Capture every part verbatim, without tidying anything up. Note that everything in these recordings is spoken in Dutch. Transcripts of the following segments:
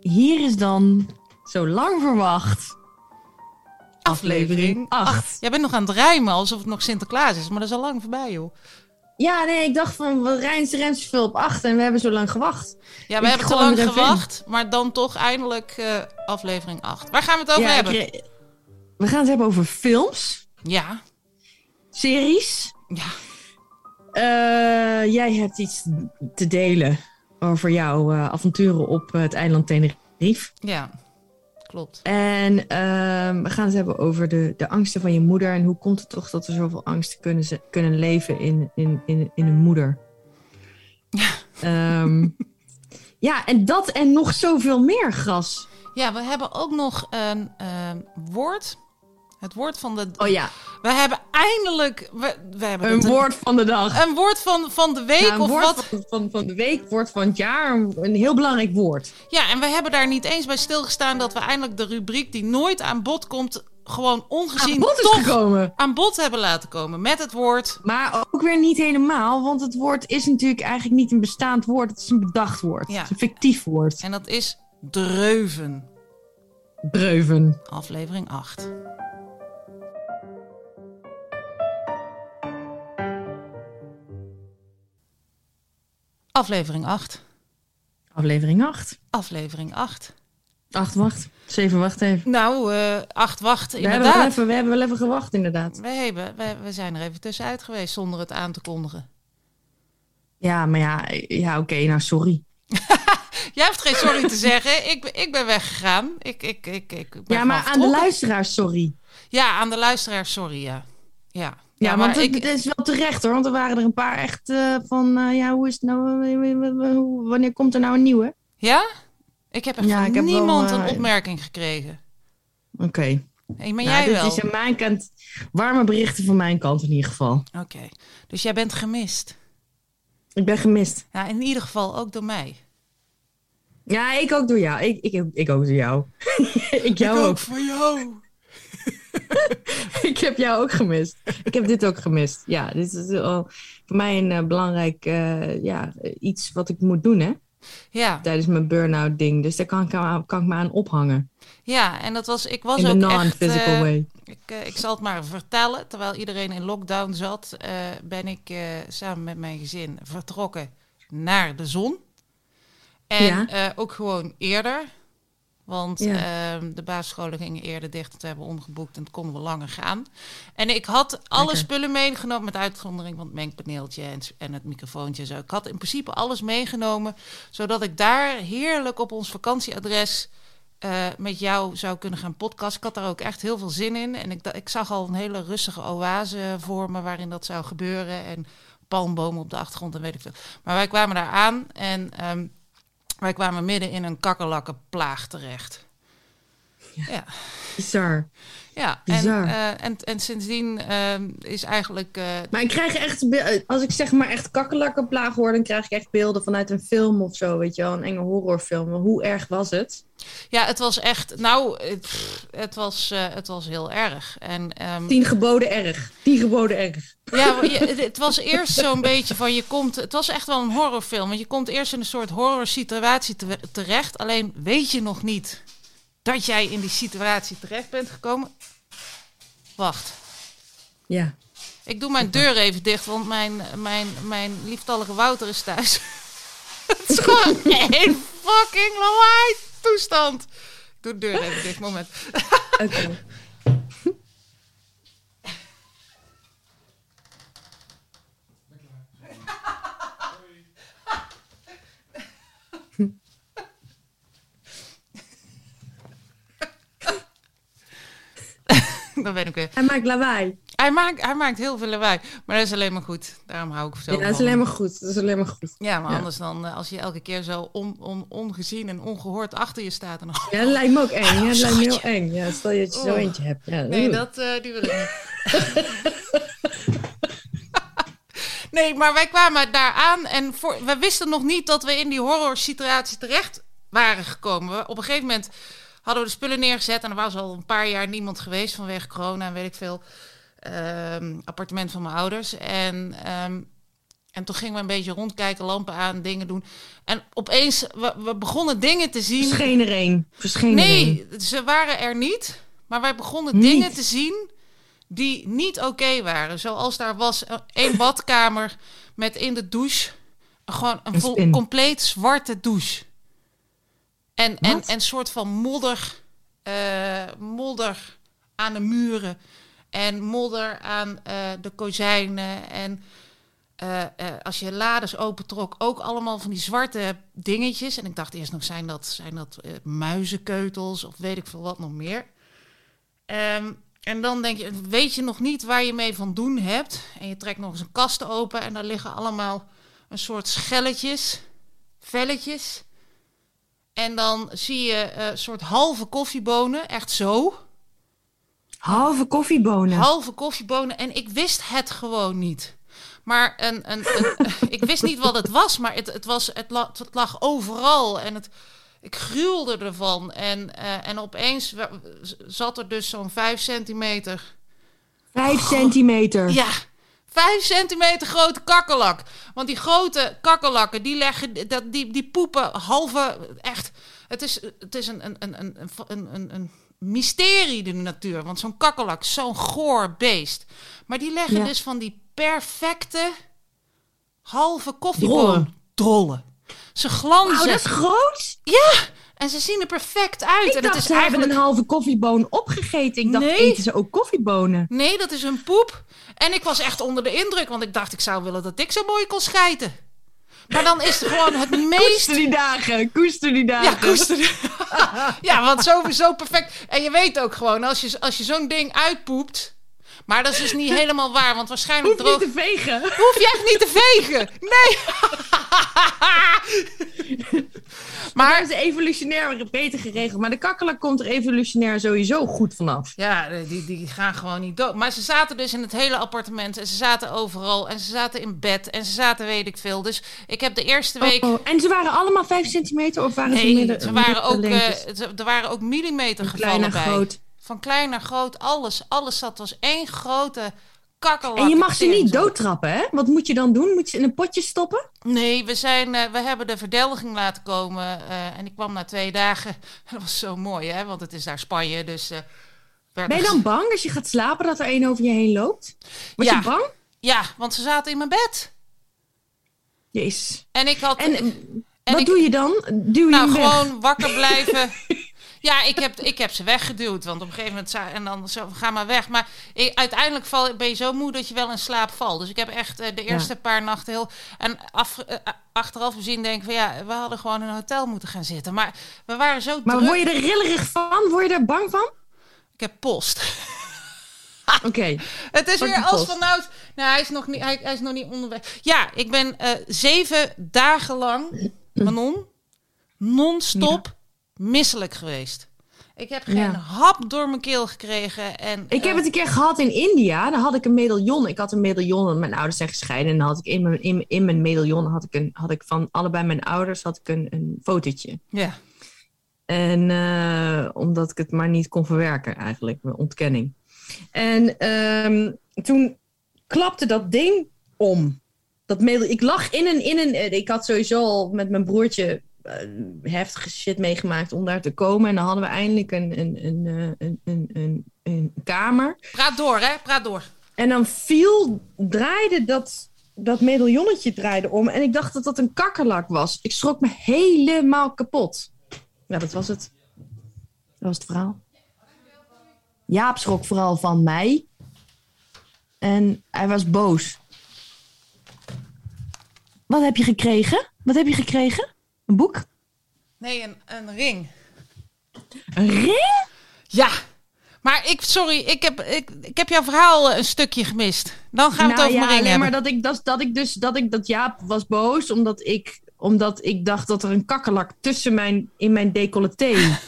Hier is dan, zo lang verwacht, aflevering acht. Jij bent nog aan het rijmen, alsof het nog Sinterklaas is. Maar dat is al lang voorbij, joh. Ja, nee, ik dacht van, we rijden de rentjes veel op acht en we hebben zo lang gewacht. Ja, we ik hebben te lang gewacht, in. maar dan toch eindelijk uh, aflevering acht. Waar gaan we het over ja, hebben? Re- we gaan het hebben over films. Ja. Series. Ja. Uh, jij hebt iets te delen over jouw uh, avonturen op het eiland Tenerife. Ja, klopt. En uh, we gaan het hebben over de, de angsten van je moeder. En hoe komt het toch dat er zoveel angsten kunnen, ze, kunnen leven in, in, in, in een moeder? Ja. Um, ja, en dat en nog zoveel meer, Gras. Ja, we hebben ook nog een uh, woord... Het woord van de... Oh ja. We hebben eindelijk... We, we hebben een woord van de dag. Een woord van, van de week ja, of woord wat? Van, van, van de week, woord van het jaar. Een, een heel belangrijk woord. Ja, en we hebben daar niet eens bij stilgestaan... dat we eindelijk de rubriek die nooit aan bod komt... gewoon ongezien aan bod is toch gekomen. Aan bod hebben laten komen met het woord. Maar ook weer niet helemaal, want het woord is natuurlijk eigenlijk niet een bestaand woord. Het is een bedacht woord. Ja. Het is een fictief woord. En dat is dreuven. Dreuven. Aflevering acht. Aflevering acht. Aflevering acht. Aflevering acht. acht wacht. zeven wacht even. Nou, acht uh, wacht, we inderdaad. Hebben even, we hebben wel even gewacht, inderdaad. We, hebben, we, we zijn er even tussenuit geweest zonder het aan te kondigen. Ja, maar ja, ja oké, okay, nou sorry. Jij hoeft geen sorry te zeggen. Ik, ik ben weggegaan. Ik, ik, ik, ik ben ja, maar aan de luisteraars sorry. Ja, aan de luisteraars sorry, ja. Ja. Ja, ja, want het ik... is wel terecht hoor. Want er waren er een paar echt uh, van... Uh, ja, hoe is het nou? Wanneer komt er nou een nieuwe? Ja? Ik heb echt ja, ik niemand heb wel, uh, een opmerking gekregen. Oké. Okay. Hey, maar nou, jij dit wel. Dit is aan mijn kant... Warme berichten van mijn kant in ieder geval. Oké. Okay. Dus jij bent gemist? Ik ben gemist. Ja, in ieder geval ook door mij. Ja, ik ook door jou. Ik, ik, ik ook door jou. ik jou ik ook. ook voor jou. Ik heb jou ook gemist. Ik heb dit ook gemist. Ja, dit is al voor mij een uh, belangrijk uh, ja, iets wat ik moet doen, hè? Ja. Tijdens mijn burn-out ding. Dus daar kan ik, kan ik me aan ophangen. Ja, en dat was... Ik was in ook non-physical uh, way. Ik, uh, ik zal het maar vertellen. Terwijl iedereen in lockdown zat, uh, ben ik uh, samen met mijn gezin vertrokken naar de zon. En ja. uh, ook gewoon eerder... Want ja. uh, de basisscholen gingen eerder dicht. Dat hebben we omgeboekt en dat konden we langer gaan. En ik had alle Lekker. spullen meegenomen. Met uitzondering van het mengpaneeltje en, en het microfoontje en zo. Ik had in principe alles meegenomen. Zodat ik daar heerlijk op ons vakantieadres... Uh, met jou zou kunnen gaan podcasten. Ik had daar ook echt heel veel zin in. En ik, ik zag al een hele rustige oase voor me... waarin dat zou gebeuren. En palmbomen op de achtergrond en weet ik veel. Maar wij kwamen daar aan en... Um, Wij kwamen midden in een kakkerlakkenplaag terecht. Ja. ja. Bizar. Ja, Bizar. En, uh, en, en sindsdien uh, is eigenlijk... Uh, maar ik krijg echt... Be- als ik zeg maar echt kakkerlakkenplaag hoor... dan krijg ik echt beelden vanuit een film of zo. Weet je wel, een enge horrorfilm. Hoe erg was het? Ja, het was echt... Nou, het, het, was, uh, het was heel erg. En, um, Tien geboden erg. Tien geboden erg. Ja, het was eerst zo'n beetje van je komt... Het was echt wel een horrorfilm. Want je komt eerst in een soort horror situatie te, terecht. Alleen weet je nog niet dat jij in die situatie terecht bent gekomen. Wacht. Ja. Ik doe mijn deur even dicht, want mijn, mijn, mijn lieftallige Wouter is thuis. Het is gewoon één fucking lawaai toestand. Ik doe de deur even dicht, moment. Oké. Okay. Dan ben ik weer. Hij maakt lawaai. Hij maakt, hij maakt heel veel lawaai. Maar dat is alleen maar goed. Daarom hou ik zo. Ja, dat is alleen maar goed. Dat is alleen maar goed. Ja, maar ja. anders dan als je elke keer zo on, on, ongezien en ongehoord achter je staat. En dan... Ja, dat lijkt me ook eng. Oh, ja, dat lijkt me heel eng. Ja, stel je dat je oh. zo eentje hebt. Ja, nee, oe. dat uh, die wil ik niet. Nee, maar wij kwamen daar aan en voor, we wisten nog niet dat we in die horror situatie terecht waren gekomen. Op een gegeven moment... hadden we de spullen neergezet. En er was al een paar jaar niemand geweest vanwege corona en weet ik veel. Um, appartement van mijn ouders. En um, En toen gingen we een beetje rondkijken, lampen aan, dingen doen. En opeens, we, we begonnen dingen te zien. Verscheen er een. Verscheen nee, een. Ze waren er niet. Maar wij begonnen niet. dingen te zien die niet oké okay waren. Zoals daar was een badkamer met in de douche gewoon een, vol, een compleet zwarte douche. En een en soort van modder, uh, modder aan de muren. En modder aan uh, de kozijnen. En uh, uh, als je lades opentrok, ook allemaal van die zwarte dingetjes. En ik dacht eerst nog, zijn dat, zijn dat uh, muizenkeutels of weet ik veel wat nog meer. Um, en dan denk je, weet je nog niet waar je mee van doen hebt. En je trekt nog eens een kast open en daar liggen allemaal een soort schelletjes, velletjes. En dan zie je een uh, soort halve koffiebonen, echt zo. Halve koffiebonen? Halve koffiebonen. En ik wist het gewoon niet. Maar een, een, een, ik wist niet wat het was, maar het, het, was, het, la, het lag overal. En het, ik gruwelde ervan. En, uh, en opeens zat er dus zo'n vijf centimeter... Vijf oh, centimeter? Ja, vijf centimeter grote kakkerlak. Want die grote kakkerlakken, die, leggen, dat, die, die poepen halve... Echt, het is, het is een, een, een, een, een, een mysterie, de natuur. Want zo'n kakkerlak, zo'n goor beest. Maar die leggen ja. dus van die perfecte halve koffiebonen. Drollen. Ze glanzen. Wauw, dat is groot? Ja, en ze zien er perfect uit. Ik en dacht, het is ze eigenlijk... hebben een halve koffieboon opgegeten. Ik dacht, nee. Eten ze ook koffiebonen? Nee, dat is hun poep. En ik was echt onder de indruk, want ik dacht, ik zou willen dat ik zo mooi kon schijten. Maar dan is het gewoon het meest... Koester die dagen, koester die dagen. Ja, koester die... ja, want zo, zo perfect. En je weet ook gewoon, als je, als je zo'n ding uitpoept... Maar dat is dus niet helemaal waar, want waarschijnlijk... Hoef je droog... niet te vegen. Hoef je echt niet te vegen. Nee. maar... maar dat is evolutionair beter geregeld. Maar de kakkerlak komt er evolutionair sowieso goed vanaf. Ja, die, die gaan gewoon niet dood. Maar ze zaten dus in het hele appartement. En ze zaten overal. En ze zaten in bed. En ze zaten weet ik veel. Dus ik heb de eerste week... Oh, oh. En ze waren allemaal vijf centimeter? Of waren nee, ze midden... ze waren ook, uh, ze, er waren ook millimeter gevallen bij. Klein en groot. Van klein naar groot, alles. Alles zat was één grote kakkerlak. En je mag ze niet doodtrappen, hè? Wat moet je dan doen? Moet je ze in een potje stoppen? Nee, we, zijn, uh, we hebben de verdelging laten komen. Uh, en ik kwam na twee dagen. Dat was zo mooi, hè? Want het is daar Spanje, dus... Uh, ben je dan bang als je gaat slapen dat er één over je heen loopt? Was ja. je bang? Ja, want ze zaten in mijn bed. Jezus. En ik had... En, en wat ik, doe je dan? Duw je nou, gewoon weg. Wakker blijven... Ja, ik heb, ik heb ze weggeduwd. Want op een gegeven moment... Za- en dan zo, ga maar weg. Maar ik, uiteindelijk val, ben je zo moe dat je wel in slaap valt. Dus ik heb echt uh, de eerste ja. paar nachten heel... En af, uh, achteraf gezien denk ik van... Ja, we hadden gewoon in een hotel moeten gaan zitten. Maar we waren zo maar druk. Word je er rillerig van? Word je er bang van? Ik heb post. Oké. Okay. Het is weer als vanouds... Nou, hij is nog niet, hij, hij is nog niet onderweg. Ja, ik ben uh, zeven dagen lang... Manon, non-stop... Ja. misselijk geweest. Ik heb geen ja. hap door mijn keel gekregen. En, ik heb uh, het een keer gehad in India. Dan had ik een medaillon. Ik had een medaillon. Mijn ouders zijn gescheiden. En dan had ik in mijn, in, in mijn medaillon had ik, een, had ik van allebei mijn ouders had ik een, een fotootje. Ja. En uh, omdat ik het maar niet kon verwerken eigenlijk. Mijn ontkenning. En um, toen klapte dat ding om. Dat medal- ik lag in een, in een... Ik had sowieso al met mijn broertje... heftige shit meegemaakt om daar te komen. En dan hadden we eindelijk een, een, een, een, een, een, een kamer. Praat door, hè? Praat door. En dan viel, draaide dat, dat medaillonnetje draaide om. En ik dacht dat dat een kakkerlak was. Ik schrok me helemaal kapot. Ja, dat was het. Dat was het verhaal. Jaap schrok vooral van mij. En hij was boos. Wat heb je gekregen? Wat heb je gekregen? Een boek? Nee, een, een ring. Een ring? Ja. Maar ik, sorry, ik heb, ik, ik heb jouw verhaal een stukje gemist. Dan gaan we nou, het over ja, mijn ring nee, hebben. Maar dat ik, dat, dat ik dus, dat ik, dat Jaap was boos, omdat ik, omdat ik dacht dat er een kakkerlak tussen mijn, in mijn decolleté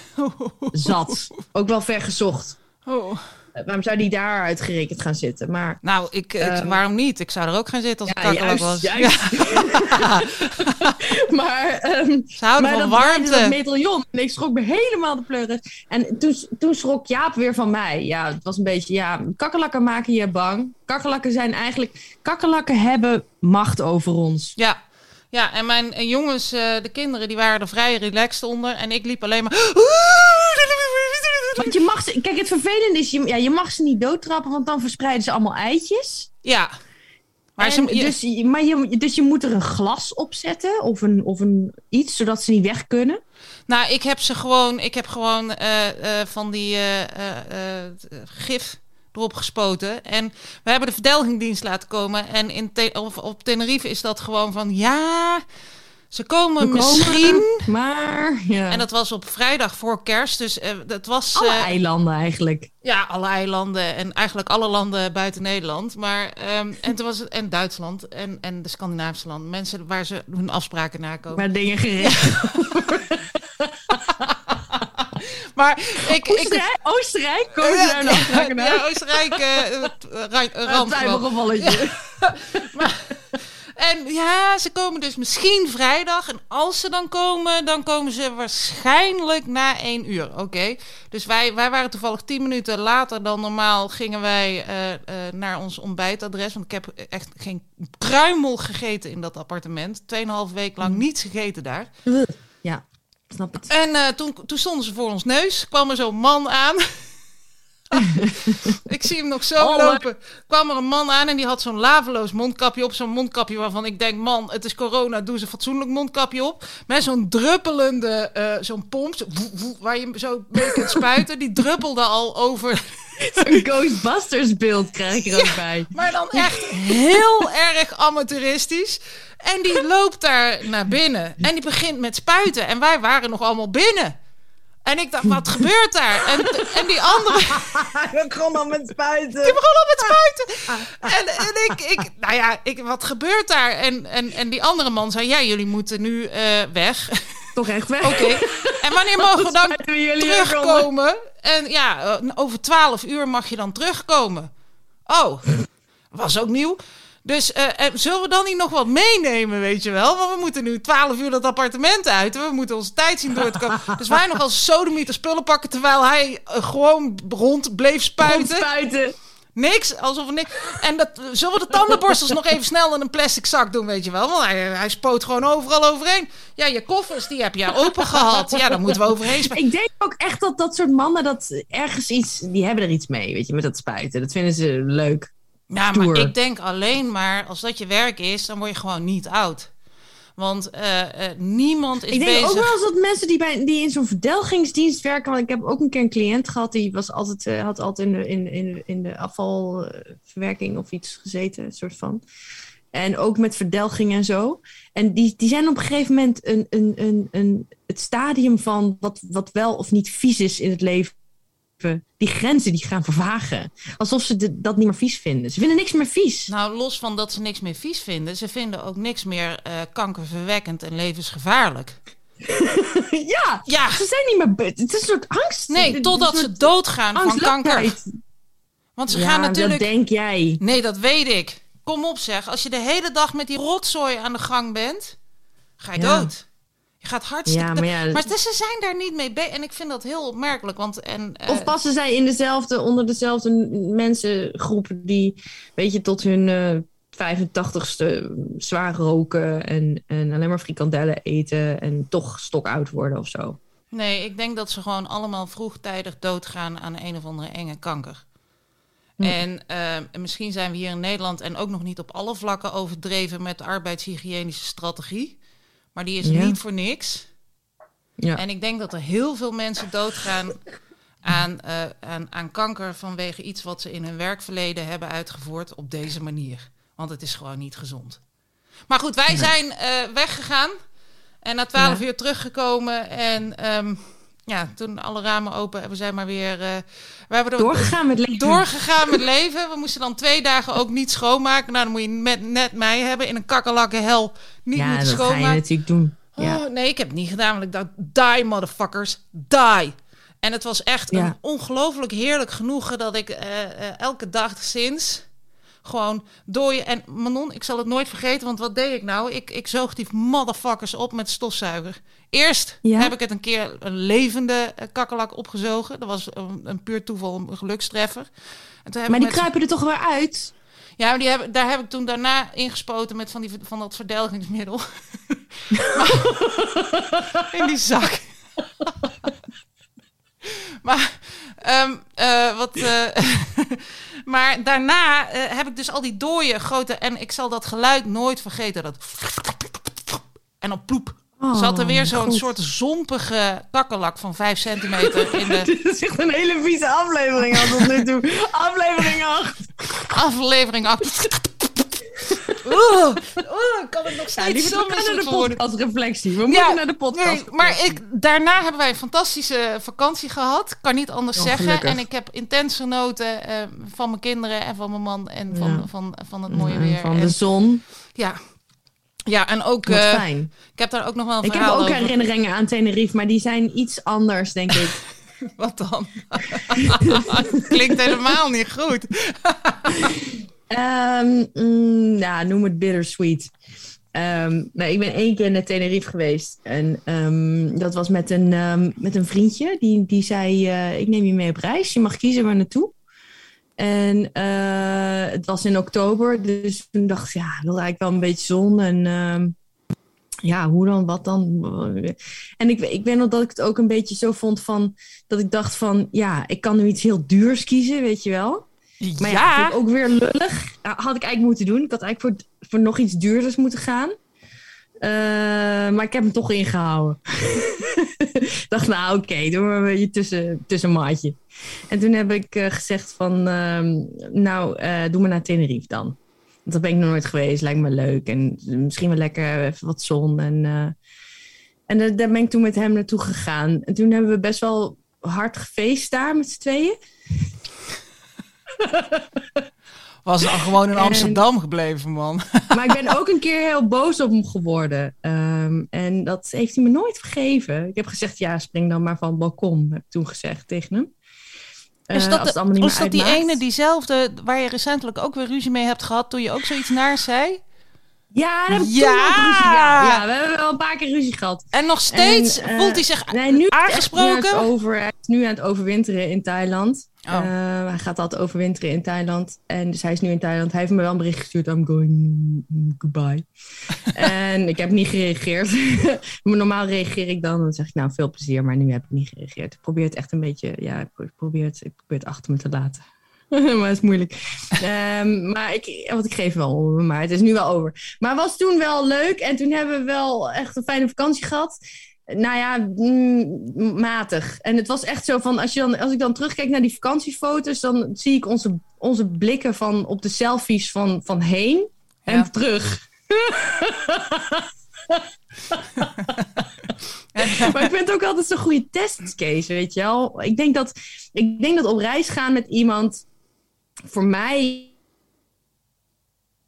zat. Ook wel ver gezocht. Oh. Waarom zou die daar uitgerekend gaan zitten? Maar, nou, ik, ik, uh, waarom niet? Ik zou er ook gaan zitten als ja, ik kakkelak was. Juist. Ja. maar um, ze houden maar van dat warmte. Dat medaillon. En ik schrok me helemaal de pleuris. En toen, toen schrok Jaap weer van mij. Ja, het was een beetje, ja, kakkelakken maken je bang. Kakkelakken zijn eigenlijk... Kakkelakken hebben macht over ons. Ja. Ja, en mijn jongens, de kinderen, die waren er vrij relaxed onder. En ik liep alleen maar... Want je mag ze... Kijk, het vervelende is, je, ja, je mag ze niet doodtrappen, want dan verspreiden ze allemaal eitjes. Ja. Maar en, ze, je... Dus, maar je, dus je moet er een glas op zetten of, een, of een, iets, zodat ze niet weg kunnen. Nou, ik heb ze gewoon... Ik heb gewoon uh, uh, van die uh, uh, uh, gif... erop gespoten. En we hebben de verdelgingdienst laten komen. En in te- of op Tenerife is dat gewoon van... ja, ze komen, komen misschien. Maar... Ja. En dat was op vrijdag voor kerst. Dus uh, dat was... Alle uh, eilanden eigenlijk. Ja, alle eilanden. En eigenlijk alle landen buiten Nederland. Maar... Um, en toen was het... En Duitsland. En, en de Scandinavische landen. Mensen waar ze hun afspraken nakomen. Waar dingen geregeld worden. Maar ik, Oostenrijk, ik... Oostenrijk, komen ze daar nog naar? Ja, ja, Oostenrijk, uh, rand, een twijfelgevalletje. Ja. Maar, en ja, ze komen dus misschien vrijdag. En als ze dan komen, dan komen ze waarschijnlijk na één uur. Oké, okay. Dus wij, wij waren toevallig tien minuten later dan normaal. Gingen wij uh, uh, naar ons ontbijtadres. Want ik heb echt geen kruimel gegeten in dat appartement. Tweeënhalf week lang niets gegeten daar. Ja. Snap het. En uh, toen, toen stonden ze voor ons neus. Kwam er zo'n man aan. Ik zie hem nog zo oh, lopen. Kwam er een man aan en die had zo'n laveloos mondkapje op. Zo'n mondkapje waarvan ik denk, man, het is corona. Doe ze een fatsoenlijk mondkapje op. Met zo'n druppelende, uh, zo'n pomp. Zo, woe, woe, waar je zo mee kunt spuiten. Die druppelde al over... Zo'n Ghostbusters beeld krijg ik er ook ja, bij. Maar dan echt heel erg amateuristisch. En die loopt daar naar binnen. En die begint met spuiten. En wij waren nog allemaal binnen. En ik dacht, wat gebeurt daar? En, en die andere... Die begon al met spuiten. Die begon al met spuiten. En, en ik, ik... Nou ja, ik, wat gebeurt daar? En, en, en die andere man zei, ja, jullie moeten nu uh, weg. Toch echt weg? Oké. Okay. En wanneer mogen we dan terugkomen? En ja, over twaalf uur mag je dan terugkomen. Oh, was ook nieuw. Dus uh, zullen we dan niet nog wat meenemen, weet je wel? Want we moeten nu twaalf uur dat appartement uit. We moeten onze tijd zien door te komen. Dus wij nog als sodemieter spullen pakken... terwijl hij uh, gewoon rond bleef spuiten. Rondspuiten. Niks, alsof niks. En dat, zullen we de tandenborstels nog even snel in een plastic zak doen, weet je wel? Want hij, hij spoot gewoon overal overheen. Ja, je koffers, die heb je open gehad. Ja, daar moeten we overheen spuiten. Ik denk ook echt dat dat soort mannen dat ergens iets... Die hebben er iets mee, weet je, met dat spuiten. Dat vinden ze leuk. Ja, maar ik denk alleen maar, als dat je werk is, dan word je gewoon niet oud. Want uh, uh, niemand is bezig... Ik denk bezig... ook wel eens dat mensen die, bij, die in zo'n verdelgingsdienst werken... Want ik heb ook een keer een cliënt gehad... die was altijd, uh, had altijd in de, in, in, in de afvalverwerking of iets gezeten, soort van. En ook met verdelging en zo. En die, die zijn op een gegeven moment een, een, een, een, het stadium van... Wat, wat wel of niet vies is in het leven... Die grenzen die gaan vervagen. Alsof ze de, dat niet meer vies vinden. Ze vinden niks meer vies. Nou, los van dat ze niks meer vies vinden... ze vinden ook niks meer uh, kankerverwekkend en levensgevaarlijk. ja, ja, ze zijn niet meer... Het is een soort angst. Nee, totdat ze doodgaan van kanker. Want ze ja, gaan natuurlijk... dat denk jij. Nee, dat weet ik. Kom op zeg, als je de hele dag met die rotzooi aan de gang bent... ga je ja. dood. Je gaat hartstikke... Ja, maar, ja, maar dus, ze zijn daar niet mee bezig. En ik vind dat heel opmerkelijk. Want, en, uh... Of passen zij in dezelfde, onder dezelfde mensengroep... die weet je, tot hun uh, vijfentachtigste zwaar roken... En, en alleen maar frikandellen eten... en toch stokoud worden of zo. Nee, ik denk dat ze gewoon allemaal vroegtijdig doodgaan... aan een of andere enge kanker. Hm. En uh, misschien zijn we hier in Nederland... en ook nog niet op alle vlakken overdreven... met de arbeidshygiënische strategie... Maar die is ja. niet voor niks. Ja. En ik denk dat er heel veel mensen doodgaan aan, uh, aan, aan kanker... vanwege iets wat ze in hun werkverleden hebben uitgevoerd op deze manier. Want het is gewoon niet gezond. Maar goed, wij zijn uh, weggegaan en na twaalf ja. uur teruggekomen. En um, ja, toen alle ramen open en we zijn maar weer... Uh, we hebben doorgegaan met leven. Doorgegaan met leven. We moesten dan twee dagen ook niet schoonmaken. Nou, dan moet je met, net mij hebben in een kakkelakken hel... Niet ja, moeten schoonmaken. Ja, dat ga je natuurlijk doen. Ja. Oh, nee, ik heb het niet gedaan, want ik dacht, die motherfuckers, die. En het was echt ja. een ongelooflijk heerlijk genoegen dat ik uh, uh, elke dag sinds gewoon door je... En Manon, ik zal het nooit vergeten, want wat deed ik nou? Ik, ik zoog die motherfuckers op met stofzuiger. Eerst ja. heb ik het een keer een levende kakkerlak opgezogen. Dat was een, een puur toeval, een gelukstreffer. En toen heb maar ik die met... kruipen er toch weer uit? Ja, maar die heb, daar heb ik toen daarna ingespoten met van, die, van dat verdelgingsmiddel. In die zak. Maar, um, uh, wat, uh, maar daarna uh, heb ik dus al die dooie grote... En ik zal dat geluid nooit vergeten. Dat en dan ploep. Oh, zat er weer zo'n goed. soort zompige kakkerlak van vijf centimeter in de... Dit is echt een hele vieze aflevering al tot nu toe. Aflevering acht. Aflevering acht. Oh, oh, kan het nog steeds ja, zo misselijk worden. Als reflectie. We moeten ja, naar de podcast. Nee, maar ik, daarna hebben wij een fantastische vakantie gehad. Kan niet anders oh, zeggen. Gelukkig. En ik heb intens genoten uh, van mijn kinderen en van mijn man. En ja. van, van, van het mooie ja, weer. Van en, de zon. Ja. Ja, en ook... Uh, fijn. Ik heb daar ook nog wel een ik verhaal over. Ik heb ook over. herinneringen aan Tenerife, maar die zijn iets anders, denk ik. Wat dan? Klinkt helemaal niet goed. um, mm, nou, noem het bittersweet. Um, nou, ik ben één keer naar Tenerife geweest. En um, dat was met een, um, met een vriendje. Die, die zei, uh, ik neem je mee op reis. Je mag kiezen waar naartoe. En uh, het was in oktober, dus toen dacht ik, ja, ik wil eigenlijk wel een beetje zon. En uh, ja, hoe dan, wat dan? En ik, ik weet nog dat ik het ook een beetje zo vond van, dat ik dacht van, ja, ik kan nu iets heel duurs kiezen, weet je wel. Maar ja, ja vind ik ook weer lullig. Nou, had ik eigenlijk moeten doen. Ik had eigenlijk voor, voor nog iets duurders moeten gaan. Uh, maar ik heb hem toch ingehouden. Ik dacht, nou oké, okay, doe maar een beetje tussen, tussenmaatje. En toen heb ik uh, gezegd van, uh, nou, uh, doe maar naar Tenerife dan. Want dat ben ik nog nooit geweest, lijkt me leuk. En misschien wel lekker even wat zon. En, uh, en uh, daar ben ik toen met hem naartoe gegaan. En toen hebben we best wel hard gefeest daar met z'n tweeën. Was dan gewoon in Amsterdam en, gebleven, man. Maar ik ben ook een keer heel boos op hem geworden. Um, en dat heeft hij me nooit vergeven. Ik heb gezegd, ja, spring dan maar van het balkon. Heb ik toen gezegd tegen hem. Uh, is dat, de, is dat die ene diezelfde waar je recentelijk ook weer ruzie mee hebt gehad... toen je ook zoiets naars zei? Ja, dat heb ik ja. toen ook ruzie gehad. Ja, we hebben wel een paar keer ruzie gehad. En nog steeds en, uh, voelt hij zich nee, nu aangesproken? Over, hij is nu aan het overwinteren in Thailand... Oh. Uh, hij gaat altijd overwinteren in Thailand. En dus hij is nu in Thailand. Hij heeft me wel een bericht gestuurd. I'm going goodbye. En ik heb niet gereageerd. Maar normaal reageer ik dan. Dan zeg ik nou veel plezier. Maar nu heb ik niet gereageerd. Ik probeer het echt een beetje. Ja, ik probeer het, ik probeer het achter me te laten. Maar het is moeilijk. Um, maar ik, want ik geef wel om. Maar het is nu wel over. Maar het was toen wel leuk. En toen hebben we wel echt een fijne vakantie gehad. Nou ja, mm, matig. En het was echt zo van, als, je dan, als ik dan terugkijk naar die vakantiefoto's... dan zie ik onze, onze blikken van, op de selfies van, van heen en ja. terug. Maar ik vind het ook altijd zo'n goede testcase, weet je wel. Ik denk dat, ik denk dat op reis gaan met iemand voor mij...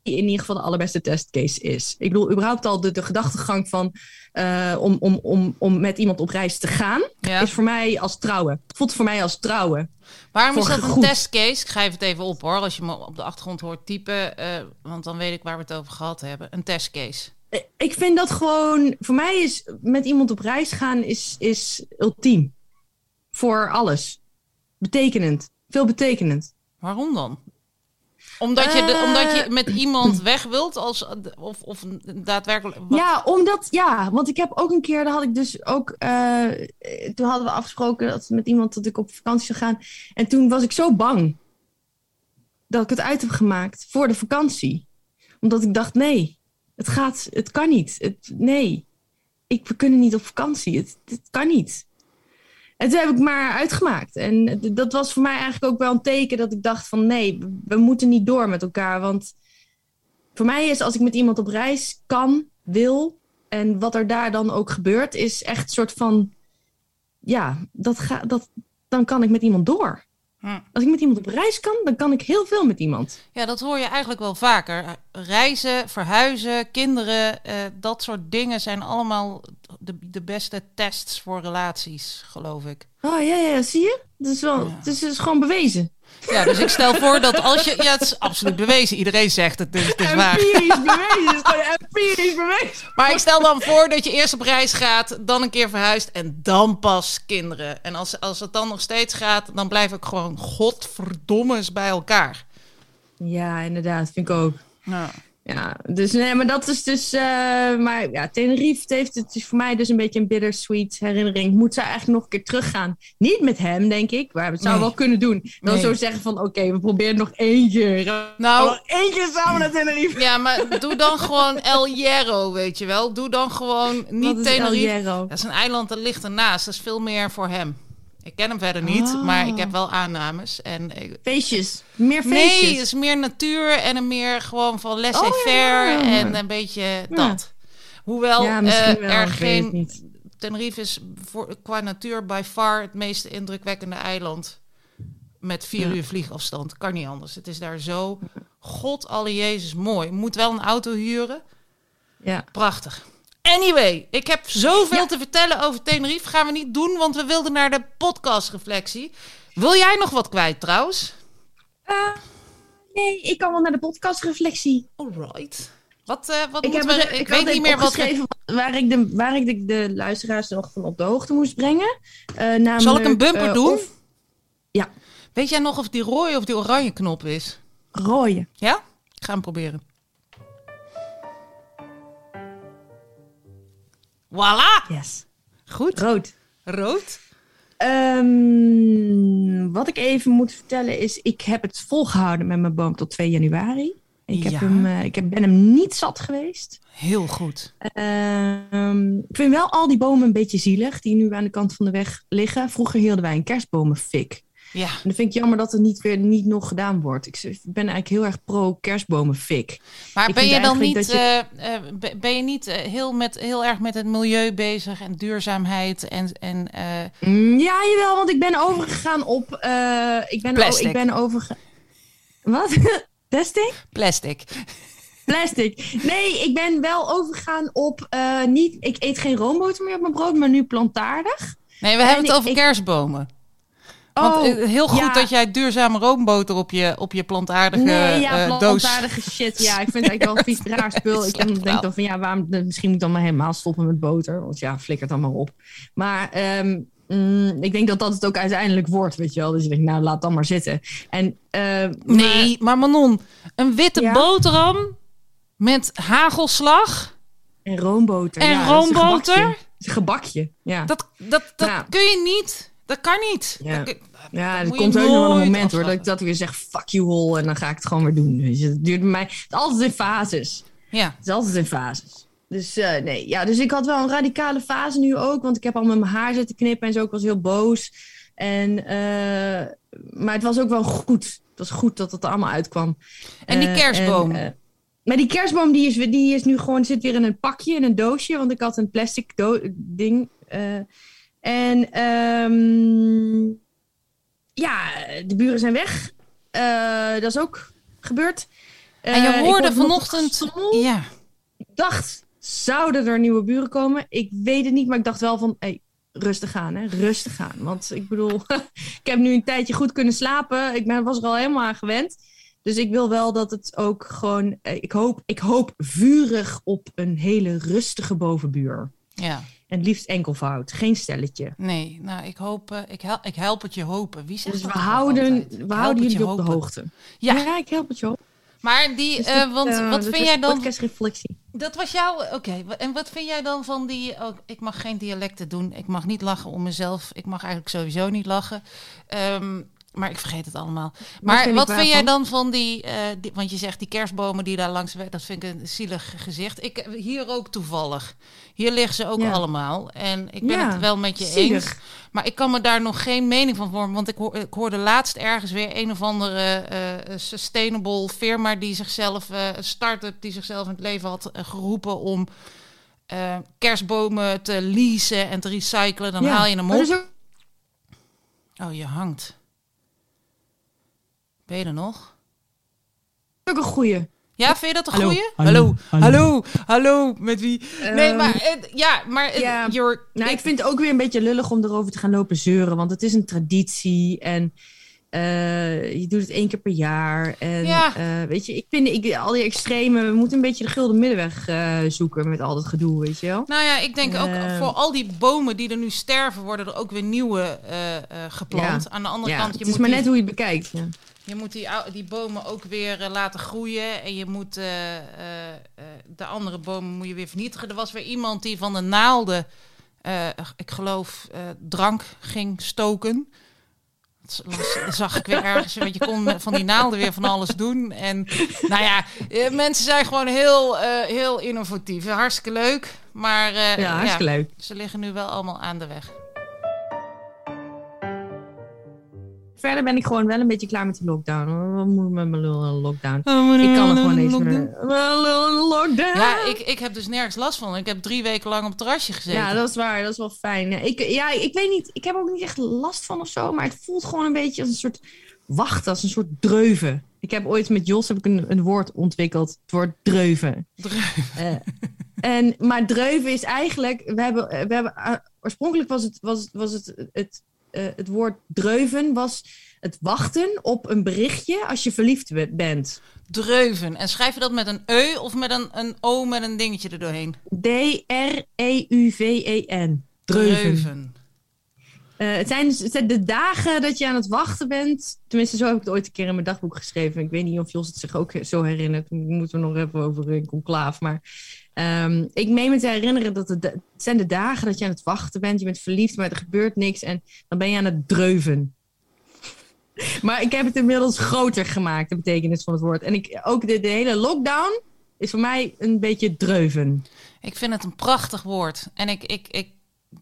in ieder geval de allerbeste testcase is. Ik bedoel, überhaupt al de, de gedachtegang van... Uh, om, om, om, om met iemand op reis te gaan... Ja. is voor mij als trouwen. Voelt voor mij als trouwen. Waarom is dat een testcase? Ik schrijf het even op hoor. Als je me op de achtergrond hoort typen... Uh, want dan weet ik waar we het over gehad hebben. Een testcase. Ik vind dat gewoon... Voor mij is met iemand op reis gaan... is, is ultiem. Voor alles. Betekenend. Veel betekenend. Waarom dan? Omdat je, de, uh, omdat je met iemand weg wilt? Als, of, of daadwerkelijk... Wat? Ja, omdat, ja, want ik heb ook een keer... Daar had ik dus ook... Uh, toen hadden we afgesproken dat met iemand dat ik op vakantie zou gaan. En toen was ik zo bang. Dat ik het uit heb gemaakt voor de vakantie. Omdat ik dacht, nee. Het gaat, het kan niet. Het, nee. Ik, we kunnen niet op vakantie. Het, het kan niet. En toen heb ik maar uitgemaakt. En dat was voor mij eigenlijk ook wel een teken dat ik dacht van... nee, we moeten niet door met elkaar. Want voor mij is als ik met iemand op reis kan, wil... en wat er daar dan ook gebeurt, is echt een soort van... ja, dat ga, dat, dan kan ik met iemand door. Als ik met iemand op reis kan, dan kan ik heel veel met iemand. Ja, dat hoor je eigenlijk wel vaker. Reizen, verhuizen, kinderen, uh, dat soort dingen zijn allemaal de, de beste tests voor relaties, geloof ik. Oh ja, ja, zie je? Dat is wel, ja. Het is, is gewoon bewezen. Ja, dus ik stel voor dat als je... Ja, het is absoluut bewezen. Iedereen zegt het, dus het is waar. Empirisch bewezen. Het is gewoon empirisch bewezen. Maar ik stel dan voor dat je eerst op reis gaat, dan een keer verhuist en dan pas kinderen. En als, als het dan nog steeds gaat, dan blijf ik gewoon godverdommes bij elkaar. Ja, inderdaad. Vind ik ook. Ja. Ja, dus nee, maar dat is dus... Uh, maar ja, Tenerife heeft het is voor mij dus een beetje een bittersweet herinnering. Moet zij eigenlijk nog een keer teruggaan? Niet met hem, denk ik, maar we zouden nee. wel kunnen doen. Dan nee. zo zeggen van, oké, okay, we proberen nog één keer. Nou, nog één keer samen naar Tenerife. Ja, maar doe dan gewoon El Hierro, weet je wel. Doe dan gewoon niet Tenerife. Dat is een eiland, dat ligt ernaast. Dat is veel meer voor hem. Ik ken hem verder niet, oh. maar ik heb wel aannames. En ik... Feestjes, meer feestjes. Nee, het is meer natuur en een meer gewoon van laissez-faire oh, ja, ja. en een beetje ja. dat. Hoewel ja, uh, wel, er geen... Tenerife is voor, qua natuur by far het meest indrukwekkende eiland. Met vier ja. uur vliegafstand, kan niet anders. Het is daar zo, god alle Jezus, mooi. Je moet wel een auto huren. Ja. Prachtig. Anyway, ik heb zoveel ja. te vertellen over Tenerife. Gaan we niet doen, want we wilden naar de podcastreflectie. Wil jij nog wat kwijt trouwens? Uh, nee, ik kan wel naar de podcastreflectie. Alright. Wat, uh, wat ik heb we, het, ik, ik weet niet meer wat we... waar ik de waar ik de, de luisteraars nog van op de hoogte moest brengen. Uh, namelijk, zal ik een bumper uh, doen? Of... Ja. Weet jij nog of die rode of die oranje knop is? Rode. Ja? Ik ga hem proberen. Voilà! Yes. Goed. Rood. Rood. Um, wat ik even moet vertellen is... ik heb het volgehouden met mijn boom tot twee januari. Ik, ja. heb hem, uh, ik heb, ben hem niet zat geweest. Heel goed. Um, ik vind wel al die bomen een beetje zielig... die nu aan de kant van de weg liggen. Vroeger hielden wij een kerstbomenfik. Ja. En dat vind ik jammer dat het niet weer niet nog gedaan wordt. Ik ben eigenlijk heel erg pro-kerstbomenfik. Maar ben je dan niet, je... Uh, uh, ben je niet heel, met, heel erg met het milieu bezig en duurzaamheid? En, en, uh... Ja, jawel, want ik ben overgegaan op... Uh, ik ben Plastic. O, ik ben overge... Wat? Plastic? Plastic. Plastic. Nee, ik ben wel overgegaan op... Uh, niet, ik eet geen roomboter meer op mijn brood, maar nu plantaardig. Nee, we en hebben het over ik, kerstbomen. Oh, want heel goed ja. dat jij duurzame roomboter op je, op je plantaardige doos... Nee, ja, uh, plantaardige doos. Shit. Ja, ik vind het eigenlijk wel een vies raar spul. Ik denk wel. dan van, ja, waarom, misschien moet ik dan maar helemaal stoppen met boter. Want ja, flikkert dan maar op. Maar um, mm, ik denk dat dat het ook uiteindelijk wordt, weet je wel. Dus je denkt, nou, laat dan maar zitten. En, uh, nee, maar, maar Manon, een witte ja? boterham met hagelslag... En roomboter. En ja, roomboter. Dat is een gebakje. Dat, is een gebakje. Ja. dat, dat, dat nou. kun je niet... Dat kan niet. Ja, dat, ja, dat, dat komt ook nog wel een moment hoor, dat ik dat weer zeg, fuck you all, en dan ga ik het gewoon weer doen. Dus het duurt bij mij, het is altijd in fases. Ja. Het is altijd in fases. Dus uh, nee, ja, dus ik had wel een radicale fase nu ook, want ik heb al met mijn haar zitten knippen en zo, ik was heel boos. En, uh, maar het was ook wel goed. Het was goed dat het er allemaal uitkwam. En die kerstboom? Uh, en, uh, maar die kerstboom die is, die is nu gewoon, zit weer in een pakje, in een doosje, want ik had een plastic do- ding... Uh, En um, ja, de buren zijn weg. Uh, dat is ook gebeurd. Uh, en je hoorde vanochtend... Ja. Ik dacht, zouden er nieuwe buren komen? Ik weet het niet, maar ik dacht wel van... Hey, rustig aan, hè. Rustig aan. Want ik bedoel, ik heb nu een tijdje goed kunnen slapen. Ik ben, was er al helemaal aan gewend. Dus ik wil wel dat het ook gewoon... Ik hoop, ik hoop vurig op een hele rustige bovenbuur. Ja. En liefst enkelvoud, geen stelletje. Nee, nou, ik hoop, uh, ik, help, ik help het je hopen. Wie zegt dus we houden, we houden jullie op hopen. De hoogte. Ja. ja, ik help het je hopen. Maar die, dus uh, want uh, wat vind jij dan? Podcastreflectie. Dat was jouw, oké. Okay. En wat vind jij dan van die? Oh, ik mag geen dialecten doen. Ik mag niet lachen om mezelf. Ik mag eigenlijk sowieso niet lachen. Um, maar ik vergeet het allemaal. Maar wat vind jij dan van die, uh, die? Want je zegt die kerstbomen die daar langs weg, dat vind ik een zielig gezicht. Ik hier ook toevallig. Hier liggen ze ook ja. allemaal. En ik ben ja, het wel met je zielig. eens. Maar ik kan me daar nog geen mening van vormen. Want ik, ho- ik hoorde laatst ergens weer een of andere uh, sustainable firma die zichzelf, uh, een start-up die zichzelf in het leven had uh, geroepen om uh, kerstbomen te leasen en te recyclen. Dan ja. haal je hem op. Oh, je hangt. Ben je er nog? Ook een goeie. Ja, vind je dat een hallo, goeie? Hallo, hallo, hallo, hallo, met wie? Uh, nee, maar uh, ja, maar... Uh, yeah. your, nou, ik vind het ook weer een beetje lullig om erover te gaan lopen zeuren. Want het is een traditie en uh, je doet het één keer per jaar. En ja. uh, weet je, ik vind ik, al die extremen... We moeten een beetje de gulden middenweg uh, zoeken met al dat gedoe, weet je wel? Nou ja, ik denk uh, ook voor al die bomen die er nu sterven... worden er ook weer nieuwe uh, uh, geplant. Ja. Aan de andere ja, kant... Je het moet is maar die... net hoe je het bekijkt, ja. Je moet die, die bomen ook weer uh, laten groeien. En je moet uh, uh, de andere bomen moet je weer vernietigen. Er was weer iemand die van de naalden, uh, ik geloof, uh, drank ging stoken. Dat zag ik weer ergens, want je kon van die naalden weer van alles doen. En nou ja, mensen zijn gewoon heel, uh, heel innovatief. Hartstikke leuk. Maar uh, ja, hartstikke ja, leuk. Ze liggen nu wel allemaal aan de weg. Verder ben ik gewoon wel een beetje klaar met die lockdown. Wat moet ik met mijn lockdown? Ik kan er gewoon eens meer. Lockdown. Ja, ik, ik heb dus nergens last van. Ik heb drie weken lang op het terrasje gezeten. Ja, dat is waar. Dat is wel fijn. Ik, ja, ik weet niet. Ik heb ook niet echt last van of zo. Maar het voelt gewoon een beetje als een soort wachten. Als een soort dreuven. Ik heb ooit met Jos heb ik een, een woord ontwikkeld. Het woord dreuven. Dreuven. Uh, en, maar dreuven is eigenlijk... We hebben, we hebben, uh, oorspronkelijk was het... Was, was het, het Uh, het woord dreuven was het wachten op een berichtje als je verliefd be- bent. Dreuven. En schrijf je dat met een eu of met een, een o met een dingetje erdoorheen? D R E U V E N. Dreuven. Dreuven. Uh, het, zijn, het zijn de dagen dat je aan het wachten bent. Tenminste, zo heb ik het ooit een keer in mijn dagboek geschreven. Ik weet niet of Jos het zich ook zo herinnert. Moeten we nog even over een conclaaf. Maar um, ik meen me te herinneren dat het, het zijn de dagen dat je aan het wachten bent. Je bent verliefd, maar er gebeurt niks. En dan ben je aan het dreuven. Maar ik heb het inmiddels groter gemaakt, de betekenis van het woord. En ik, ook de, de hele lockdown is voor mij een beetje dreuven. Ik vind het een prachtig woord. En ik... ik, ik...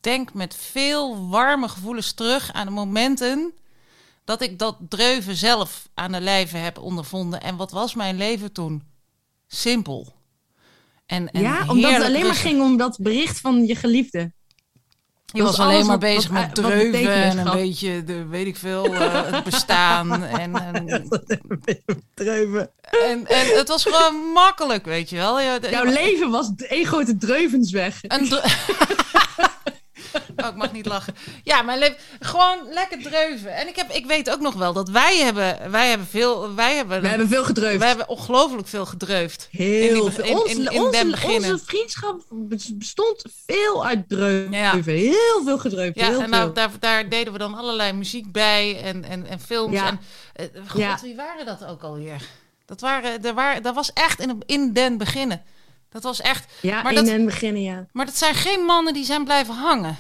denk met veel warme gevoelens terug aan de momenten dat ik dat dreuven zelf aan de lijve heb ondervonden. En wat was mijn leven toen? Simpel. En, en ja, omdat het alleen maar ging om dat bericht van je geliefde. Je was, was alleen maar bezig wat, met dreuven en een beetje, de, weet ik veel, uh, het bestaan. en, en, dreuven. En, en het was gewoon makkelijk, weet je wel. Je, de, Jouw je, leven was één grote dreuvensweg. Een dre- Oh, ik mag niet lachen. Ja, maar le- gewoon lekker dreuven. En ik, heb, ik weet ook nog wel dat wij hebben... Wij hebben veel... Wij hebben, wij hebben veel gedreufd. Wij hebben ongelooflijk veel gedreufd. Heel in die, in, in, in, in onze, onze, onze vriendschap bestond veel uit dreuven. Ja. Heel veel gedreufd. Ja, heel en nou, daar, daar deden we dan allerlei muziek bij en, en, en films. Ja. En, uh, God, ja. Wie waren dat ook alweer? Dat, waren, er waren, dat was echt in, in den beginnen. Dat was echt... Ja, maar in dat, den beginnen, ja. Maar dat zijn geen mannen die zijn blijven hangen.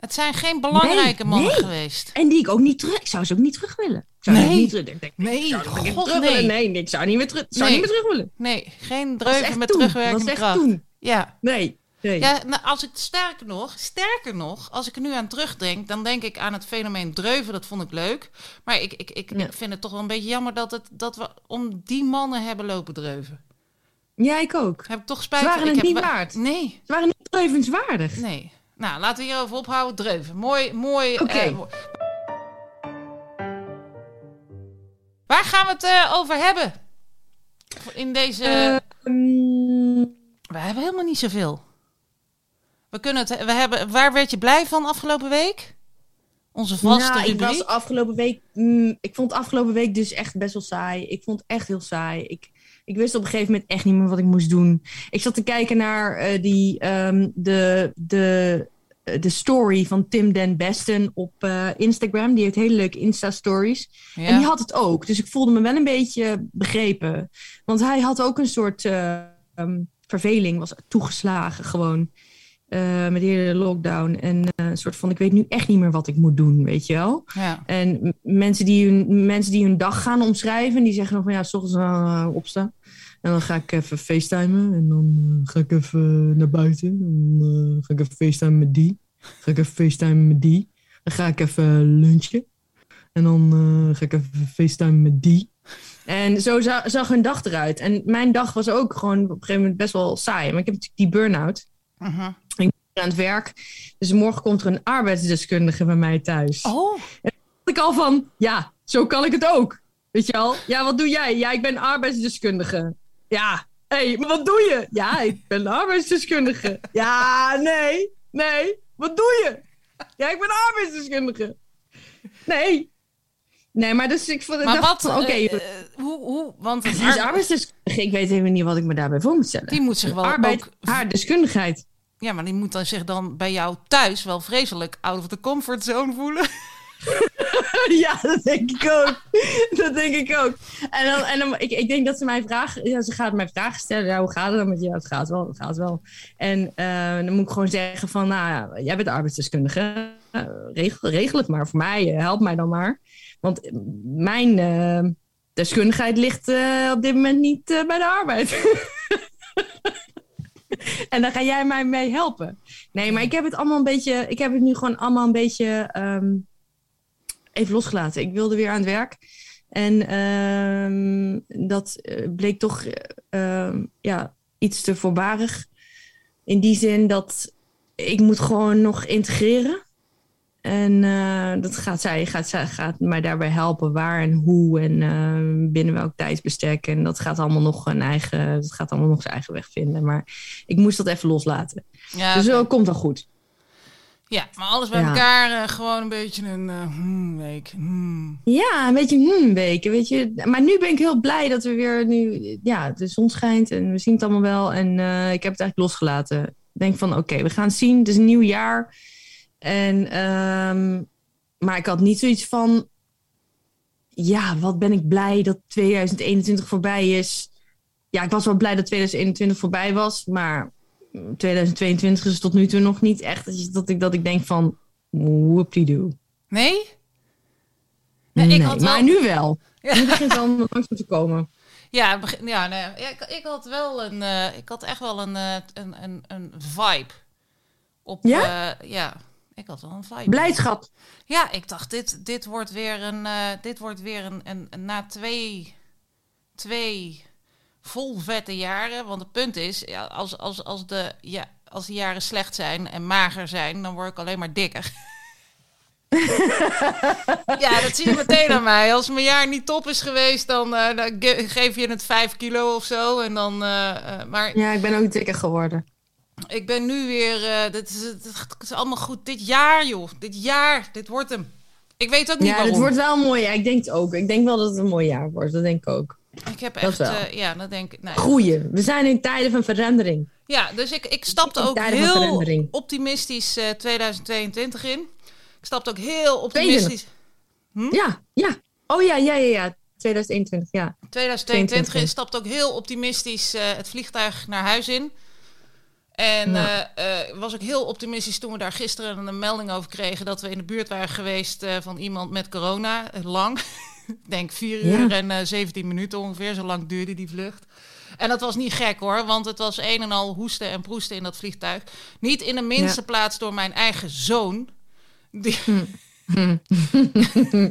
Het zijn geen belangrijke nee, mannen nee. geweest. En die ik ook niet terug... Ik zou ze ook niet terug willen. Ik zou nee. niet terug, ik denk, nee, ik zou God, niet terug nee. willen. Nee, ik zou niet meer, teru- zou nee. niet meer terug willen. Nee, geen dreuven met toen. terugwerkende kracht. Toen. Ja. Nee. nee. Ja, nou, als ik sterker nog, sterker nog, als ik er nu aan terugdenk, dan denk ik aan het fenomeen dreuven. Dat vond ik leuk. Maar ik, ik, ik, ja. ik vind het toch wel een beetje jammer dat, het, dat we om die mannen hebben lopen dreuven. Ja, ik ook. Heb ik toch spijt. Ze waren het ik niet heb... waard. Nee. Ze waren niet dreuvenswaardig. Nee. Nou, laten we hierover ophouden. Dreuven. Mooi, mooi. Okay. Eh, mooi. Waar gaan we het uh, over hebben? In deze... Uh, um... We hebben helemaal niet zoveel. We kunnen het... We hebben... Waar werd je blij van afgelopen week? Onze vaste nou, rubriek. Ik was afgelopen week... Mm, ik vond afgelopen week dus echt best wel saai. Ik vond het echt heel saai. Ik... Ik wist op een gegeven moment echt niet meer wat ik moest doen. Ik zat te kijken naar uh, die, um, de, de, de story van Tim Den Besten op uh, Instagram. Die heeft hele leuke Insta-stories. Ja. En die had het ook. Dus ik voelde me wel een beetje begrepen. Want hij had ook een soort uh, um, verveling. Was toegeslagen gewoon. Uh, met de hele lockdown. En uh, een soort van, ik weet nu echt niet meer wat ik moet doen, weet je wel. Ja. En m- mensen, die hun, mensen die hun dag gaan omschrijven, die zeggen nog van ja, 's ochtends uh, opstaan. En dan ga ik even facetimen. En dan uh, ga ik even naar buiten. En dan uh, ga ik even facetimen met die. Ga ik even facetimen met die. Dan ga ik even lunchen. En dan uh, ga ik even facetimen met die. En zo za- zag hun dag eruit. En mijn dag was ook gewoon op een gegeven moment best wel saai. Maar ik heb natuurlijk die burn-out. Uh-huh. Ik ben aan het werk. Dus morgen komt er een arbeidsdeskundige bij mij thuis. Oh. En dan dacht ik al van, ja, zo kan ik het ook. Weet je wel? Ja, wat doe jij? Ja, ik ben arbeidsdeskundige. Ja. Hé, hey, maar wat doe je? Ja, ik ben arbeidsdeskundige. Ja, nee. Nee. Wat doe je? Ja, ik ben arbeidsdeskundige. Nee. Nee, maar dus ik vond... Maar dacht, wat... Oké. Okay. Uh, uh, hoe, hoe? Want het is arbeidsdeskundige. Ik weet even niet wat ik me daarbij voor moet stellen. Die moet zich wel Arbeid, ook... haar deskundigheid. Ja, maar die moet dan zich dan bij jou thuis wel vreselijk out of the comfort zone voelen. Ja, dat denk ik ook. Dat denk ik ook. En dan, en dan, ik, ik denk dat ze mij vragen... Ja, ze gaat mij vragen stellen. Ja, hoe gaat het dan met jou? Het gaat wel, het gaat wel. En uh, dan moet ik gewoon zeggen van... Nou, jij bent arbeidsdeskundige. Uh, regel, regel het maar voor mij. Uh, help mij dan maar. Want mijn uh, deskundigheid ligt uh, op dit moment niet uh, bij de arbeid. En dan ga jij mij mee helpen. Nee, maar ik heb het allemaal een beetje... Ik heb het nu gewoon allemaal een beetje... Um, even losgelaten. Ik wilde weer aan het werk. En um, dat bleek toch uh, ja, iets te voorbarig. In die zin dat ik moet gewoon nog integreren. En uh, dat gaat zij, gaat, zij gaat mij daarbij helpen waar en hoe en uh, binnen welk tijdsbestek. En dat gaat allemaal nog een eigen, dat gaat allemaal nog zijn eigen weg vinden. Maar ik moest dat even loslaten. Ja, dus okay. Dat komt wel goed. Ja, maar alles bij ja. elkaar uh, gewoon een beetje een uh, hmm week. Hmm. Ja, een beetje hmm weken, weet je. Maar nu ben ik heel blij dat we weer nu... Ja, de zon schijnt en we zien het allemaal wel. En uh, ik heb het eigenlijk losgelaten. Ik denk van, oké, okay, we gaan het zien. Het is een nieuw jaar. En, um, maar ik had niet zoiets van... Ja, wat ben ik blij dat tweeduizend eenentwintig voorbij is. Ja, ik was wel blij dat tweeduizend eenentwintig voorbij was, maar... tweeduizend tweeëntwintig is tot nu toe nog niet echt dat ik, dat ik denk van... Whoopie-doo. Nee? Nee, nee ik had maar wel... nu wel. Ja. Nu begint het al langs te komen. Ja, begin, ja, nee, ja ik, ik had wel een... Uh, ik had echt wel een, uh, een, een, een vibe. Op, ja? Uh, ja, ik had wel een vibe. Blijdschap. Ja, ik dacht, dit, dit wordt weer een... Uh, dit wordt weer een, een, een... Na twee... Twee... vol vette jaren, want het punt is, ja, als, als, als, de, ja, als de jaren slecht zijn en mager zijn, dan word ik alleen maar dikker. Ja, dat zie je meteen aan mij. Als mijn jaar niet top is geweest, dan, uh, dan ge- geef je het vijf kilo of zo. En dan, uh, uh, maar... Ja, ik ben ook dikker geworden. Ik ben nu weer, uh, dit, is, dit is allemaal goed. Dit jaar, joh. Dit jaar, dit wordt hem. Ik weet ook niet ja, waarom. Ja, dit wordt wel een mooi jaar. Ik denk het ook. Ik denk wel dat het een mooi jaar wordt. Dat denk ik ook. Ik heb echt, dat uh, ja, dat denk ik. Nee. Groeien. We zijn in tijden van verandering. Ja, dus ik, ik stapte ook heel optimistisch uh, tweeduizend tweeëntwintig in. Ik stapte ook heel optimistisch. Hm? Ja, ja. Oh ja, ja, ja, ja. tweeduizend eenentwintig, ja. tweeduizend tweeëntwintig in. Stapte ook heel optimistisch uh, het vliegtuig naar huis in. En ja. uh, uh, was ik heel optimistisch toen we daar gisteren een melding over kregen... dat we in de buurt waren geweest uh, van iemand met corona. Uh, lang. Ik denk vier uur ja. en uh, zeventien minuten ongeveer. Zo lang duurde die vlucht. En dat was niet gek hoor. Want het was een en al hoesten en proesten in dat vliegtuig. Niet in de minste ja. plaats door mijn eigen zoon. Die...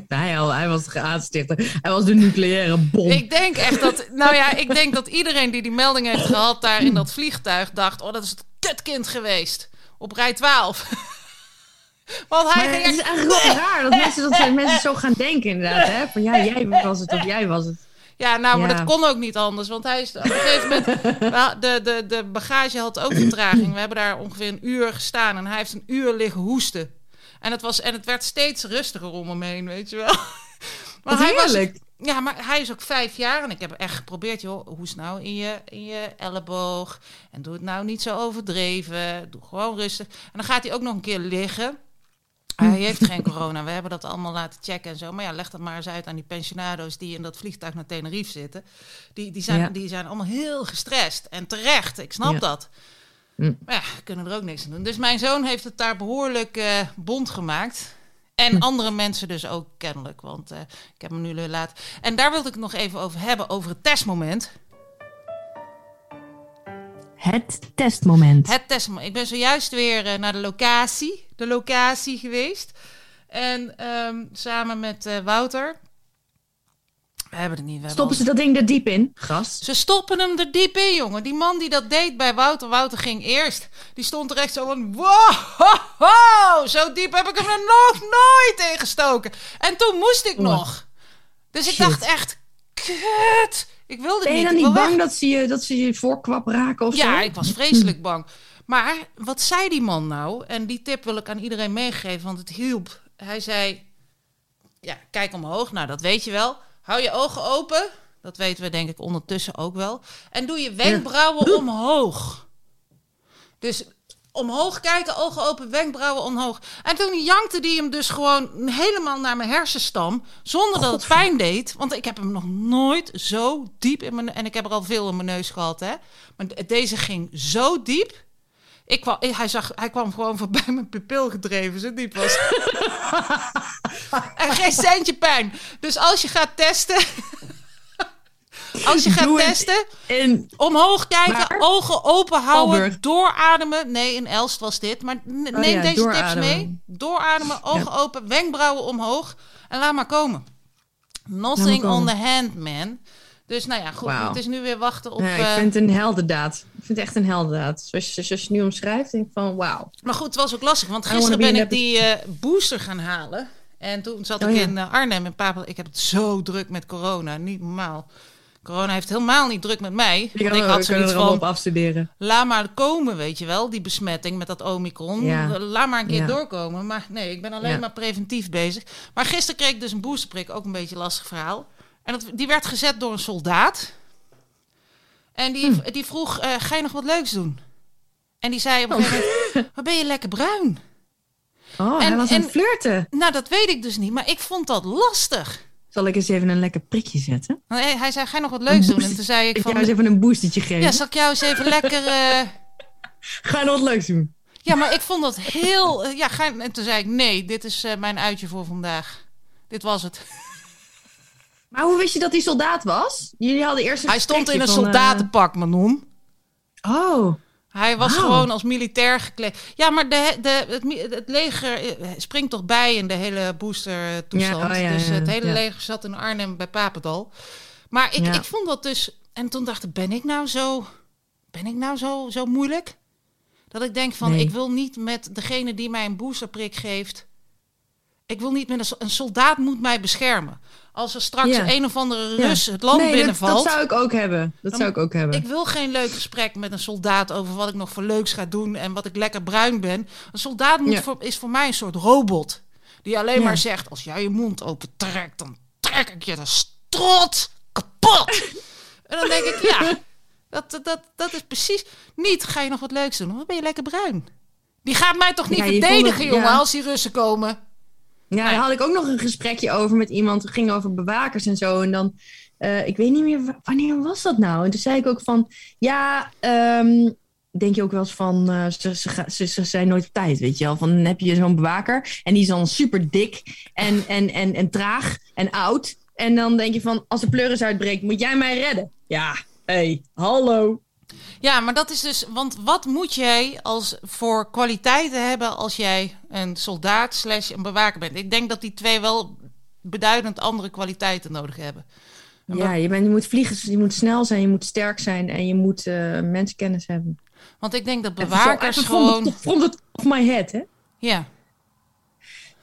hij, al, hij was de aanstichter. Hij was de nucleaire bom. Ik denk echt dat... Nou ja, ik denk dat iedereen die die melding heeft gehad... daar in dat vliegtuig dacht... Oh, dat is het kutkind geweest. Op rij twaalf. Want hij maar ging het is eigenlijk wel raar dat mensen, dat mensen zo gaan denken inderdaad. Hè? Van ja, jij was het of jij was het. Ja, nou, maar ja. dat kon ook niet anders. Want hij is op een gegeven moment... Nou, de, de, de bagage had ook vertraging. We hebben daar ongeveer een uur gestaan. En hij heeft een uur liggen hoesten. En het, was, en het werd steeds rustiger om hem heen, weet je wel. Maar hij heerlijk. Was, ja, maar hij is ook vijf jaar. En ik heb echt geprobeerd, joh, hoest nou in je, in je elleboog. En doe het nou niet zo overdreven. Doe gewoon rustig. En dan gaat hij ook nog een keer liggen. Hij heeft geen corona. We hebben dat allemaal laten checken en zo. Maar ja, leg dat maar eens uit aan die pensionado's... die in dat vliegtuig naar Tenerife zitten. Die, die, zijn, ja. die zijn allemaal heel gestrest. En terecht, ik snap ja. dat. Maar ja, we kunnen er ook niks aan doen. Dus mijn zoon heeft het daar behoorlijk uh, bond gemaakt. En hm. andere mensen dus ook kennelijk. Want uh, ik heb hem nu laten... En daar wilde ik het nog even over hebben, over het testmoment... Het testmoment. Het testmoment. Ik ben zojuist weer uh, naar de locatie, de locatie geweest. En um, samen met uh, Wouter. We hebben het niet. We stoppen ze al... dat ding er diep in? Gast. Ze stoppen hem er diep in, jongen. Die man die dat deed bij Wouter. Wouter ging eerst. Die stond er echt zo van... Wow, ho, ho, zo diep heb ik hem er nog nooit in gestoken. En toen moest ik oh. nog. Dus ik Shit. dacht echt, kut. Ik wilde ben je niet. Dan niet bang weg. dat ze je, dat ze je voorkwap raken of ja, zo? Ja, ik was vreselijk bang. Maar wat zei die man nou? En die tip wil ik aan iedereen meegeven, want het hielp. Hij zei, ja, kijk omhoog. Nou, dat weet je wel. Hou je ogen open. Dat weten we denk ik ondertussen ook wel. En doe je wenkbrauwen ja. omhoog. Dus omhoog kijken, ogen open, wenkbrauwen omhoog. En toen jankte die hem dus gewoon helemaal naar mijn hersenstam. Zonder dat het pijn deed. Want ik heb hem nog nooit zo diep in mijn... En ik heb er al veel in mijn neus gehad, hè. Maar deze ging zo diep. Ik kwam, hij, zag, hij kwam gewoon voorbij mijn pupil gedreven. Zo diep was. En geen centje pijn. Dus als je gaat testen... Als je gaat testen, in, omhoog kijken, maar, ogen open houden, Albert. doorademen. Nee, in Elst was dit. Maar neem oh ja, deze doorademen. tips mee. Doorademen, ogen ja. open, wenkbrauwen omhoog. En laat maar komen. Nothing maar komen. on the hand, man. Dus nou ja, goed. Wow. Het is nu weer wachten op... Ja, ik vind het een heldendaad. Ik vind het echt een heldendaad. Zoals je, zoals je nu omschrijft, denk ik van wauw. Maar goed, het was ook lastig. Want gisteren ben ik die uh, booster gaan halen. En toen zat oh, ik ja. in uh, Arnhem en Papel. Ik heb het zo druk met corona. Niet normaal. Corona heeft helemaal niet druk met mij. Ik, ik had zoiets van, op afstuderen. Laat maar komen, weet je wel. Die besmetting met dat Omicron. Ja. Laat maar een keer ja. doorkomen. Maar nee, ik ben alleen ja. maar preventief bezig. Maar gisteren kreeg ik dus een boosterprik. Ook een beetje een lastig verhaal. En dat, die werd gezet door een soldaat. En die, hm. die vroeg, uh, ga je nog wat leuks doen? En die zei op een oh. gegeven moment, wat ben je lekker bruin? Oh, en, hij was en, aan het flirten. Nou, dat weet ik dus niet. Maar ik vond dat lastig. Zal ik eens even een lekker prikje zetten? Nee, hij zei, ga je nog wat leuks doen? En toen zei ik van... Ik jou eens even een boostertje geven. Ja, zal ik jou eens even lekker... Uh... Ga je nog wat leuks doen? Ja, maar ik vond dat heel... Uh, ja, ga je... En toen zei ik, nee, dit is uh, mijn uitje voor vandaag. Dit was het. Maar hoe wist je dat hij soldaat was? Jullie hadden eerst een... Hij stond in een van, soldatenpak, Manon. Oh. Hij was wow. gewoon als militair gekleed. Ja, maar de, de, het, het leger springt toch bij in de hele boostertoestand. Ja, oh ja, dus ja, ja, het hele ja. leger zat in Arnhem bij Papendal. Maar ik, ja. ik vond dat dus... En toen dacht ik, ben ik nou zo... Ben ik nou zo, zo moeilijk? Dat ik denk van, nee. ik wil niet met degene die mij een boosterprik geeft... Ik wil niet met een, een soldaat moet mij beschermen. Als er straks yeah. een of andere Rus yeah. het land nee, binnenvalt. Dat, dat zou ik ook hebben. Dat zou ik ook hebben. Ik wil geen leuk gesprek met een soldaat over wat ik nog voor leuks ga doen en wat ik lekker bruin ben. Een soldaat moet yeah. voor, is voor mij een soort robot. Die alleen yeah. maar zegt, als jij je mond open trekt, dan trek ik je de strot kapot. En dan denk ik, ja, dat, dat, dat is precies niet. Ga je nog wat leuks doen? Dan ben je lekker bruin. Die gaat mij toch niet ja, verdedigen, jongen, ja. als die Russen komen. Ja, daar had ik ook nog een gesprekje over met iemand. Het ging over bewakers en zo. En dan, uh, ik weet niet meer, wanneer was dat nou? En toen zei ik ook van, ja, um, denk je ook wel eens van, uh, ze, ze, ze, ze zijn nooit op tijd, weet je wel. Van, dan heb je zo'n bewaker en die is dan super dik en, en, en, en traag en oud. En dan denk je van, als de pleuris uitbreekt, moet jij mij redden? Ja, hé, hey, hallo. Ja, maar dat is dus... Want wat moet jij als voor kwaliteiten hebben... als jij een soldaat slash een bewaker bent? Ik denk dat die twee wel beduidend andere kwaliteiten nodig hebben. Een ja, je, bent, je moet vliegen, je moet snel zijn, je moet sterk zijn... en je moet uh, mensenkennis hebben. Want ik denk dat bewakers even zo, even gewoon... From the top of my head, hè? Ja.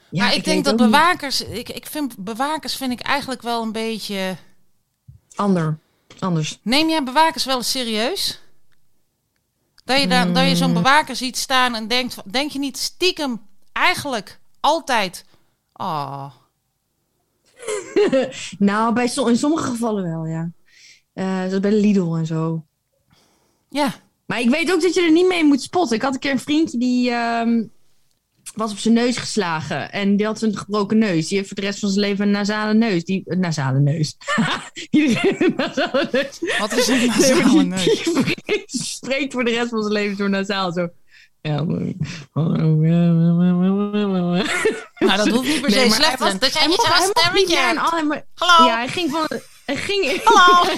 ja maar ik, ik denk dat bewakers... Ik, ik vind, bewakers vind ik eigenlijk wel een beetje... Ander. Anders. Neem jij bewakers wel eens serieus? Dat je, dan, dat je zo'n bewaker ziet staan en denkt... Denk je niet stiekem eigenlijk altijd... Oh. nou, bij so- in sommige gevallen wel, ja. Uh, zoals bij Lidl en zo. Ja. Maar ik weet ook dat je er niet mee moet spotten. Ik had een keer een vriendje die... Um... was op zijn neus geslagen. En die had een gebroken neus. Die heeft voor de rest van zijn leven een nasale neus. Die, een nasale neus. Iedereen een nasale neus. Wat is een nasale neus? Die, die, die spreekt voor de rest van zijn leven zo nasaal. Zo. Ja, nou, dat hoeft niet per se nee, slecht. Was, dat jij niet zo'n stemmetje hebt. Hallo? Ja, hij ging van... Hij ging, Hallo.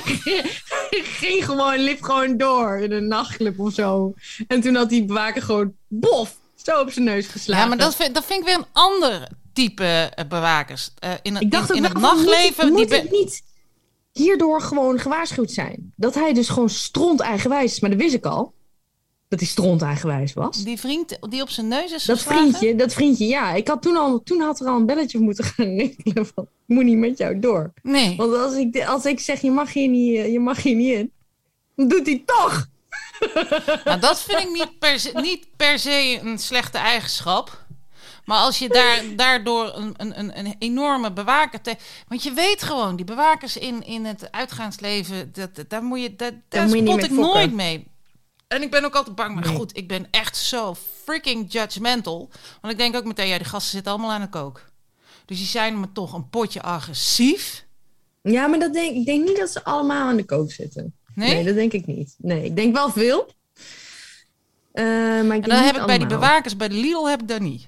hij ging gewoon, liep gewoon door. In een nachtclub of zo. En toen had die bewaker gewoon bof. Zo op zijn neus geslagen. Ja, maar dat vind, dat vind ik weer een ander type bewakers. Uh, in ik dacht in, in het nachtleven... Moet, moet die be- niet hierdoor gewoon gewaarschuwd zijn? Dat hij dus gewoon stront eigenwijs is. Maar dat wist ik al. dat hij stronteigewijs was. Die vriend die op zijn neus is dat vriendje, dat vriendje, ja. Ik had toen, al, toen had er al een belletje moeten gaan rinkelen van... Ik moet niet met jou door. Nee. Want als ik, als ik zeg, je mag hier niet, je mag hier niet in... dan doet hij toch. Nou, dat vind ik niet per se, niet per se een slechte eigenschap... Maar als je daar, daardoor een, een, een enorme bewaker... Te, want je weet gewoon, die bewakers in, in het uitgaansleven... Dat, dat, daar moet je, dat, daar moet je spot ik fokken. Nooit mee. En ik ben ook altijd bang. Maar nee. Goed, ik ben echt zo freaking judgmental. Want ik denk ook meteen, ja, die gasten zitten allemaal aan de kook. Dus die zijn me toch een potje agressief. Ja, maar dat denk, ik denk niet dat ze allemaal aan de kook zitten. Nee? Nee, dat denk ik niet. Nee, ik denk wel veel. Uh, maar ik denk en dan heb ik allemaal. Bij die bewakers, bij de Lidl heb ik dat niet.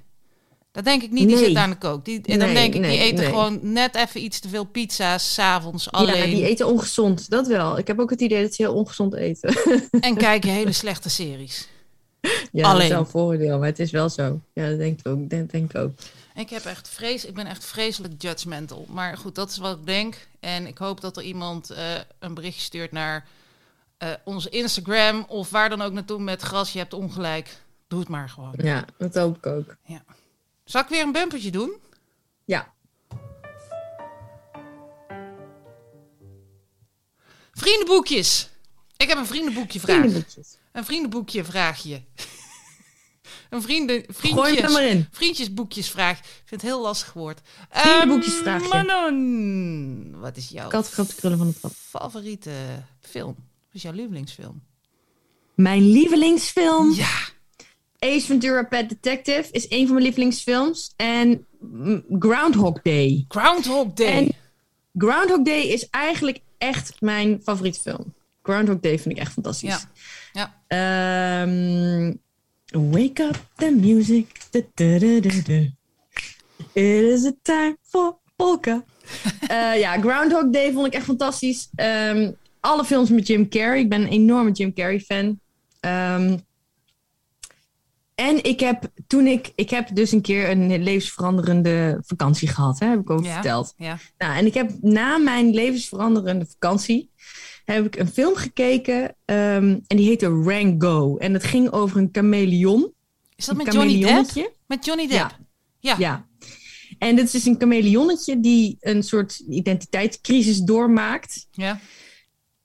Dat denk ik niet, die nee. zit aan de kook. Die, en nee, dan denk ik, nee, die eten nee. gewoon net even iets te veel pizza's, 's avonds alleen. Ja, die eten ongezond, dat wel. Ik heb ook het idee dat ze heel ongezond eten. En kijken hele slechte series. Ja, alleen. Dat is wel een voordeel, maar het is wel zo. Ja, dat denk ik ook. Dat denk ik ook. Ik, heb echt vrees, ik ben echt vreselijk judgmental. Maar goed, dat is wat ik denk. En ik hoop dat er iemand uh, een berichtje stuurt naar uh, onze Instagram... of waar dan ook naartoe met gras, je hebt ongelijk. Doe het maar gewoon. Ja, dat hoop ik ook. Ja. Zal ik weer een bumpertje doen? Ja. Vriendenboekjes. Ik heb een vriendenboekje vraag. Een vriendenboekje vraag je. Een vrienden, vriendjes, Gooi het maar in. Vriendjesboekjesvraag. Ik vind het heel lastig woord. Vriendenboekjesvraagje. Um, Manon, wat is jouw Kat krabt de krullen van de trap. Favoriete film? Wat is jouw lievelingsfilm? Mijn lievelingsfilm? Ja. Ace Ventura Pet Detective is een van mijn lievelingsfilms. En Groundhog Day. Groundhog Day. En Groundhog Day is eigenlijk echt mijn favoriete film. Groundhog Day vind ik echt fantastisch. Ja. Ja. Um, wake up the music. Da, da, da, da, da. It is a time for polka. uh, ja, Groundhog Day vond ik echt fantastisch. Um, alle films met Jim Carrey. Ik ben een enorme Jim Carrey fan. Um, En ik heb toen ik... Ik heb dus een keer een levensveranderende vakantie gehad. Hè, heb ik ook ja, verteld. Ja. Nou, en ik heb na mijn levensveranderende vakantie... heb ik een film gekeken. Um, en die heette Rango. En dat ging over een chameleon. Is dat met Johnny Depp? Met Johnny Depp? Ja. Ja. Ja. En dit is dus een chameleonnetje... die een soort identiteitscrisis doormaakt. Ja.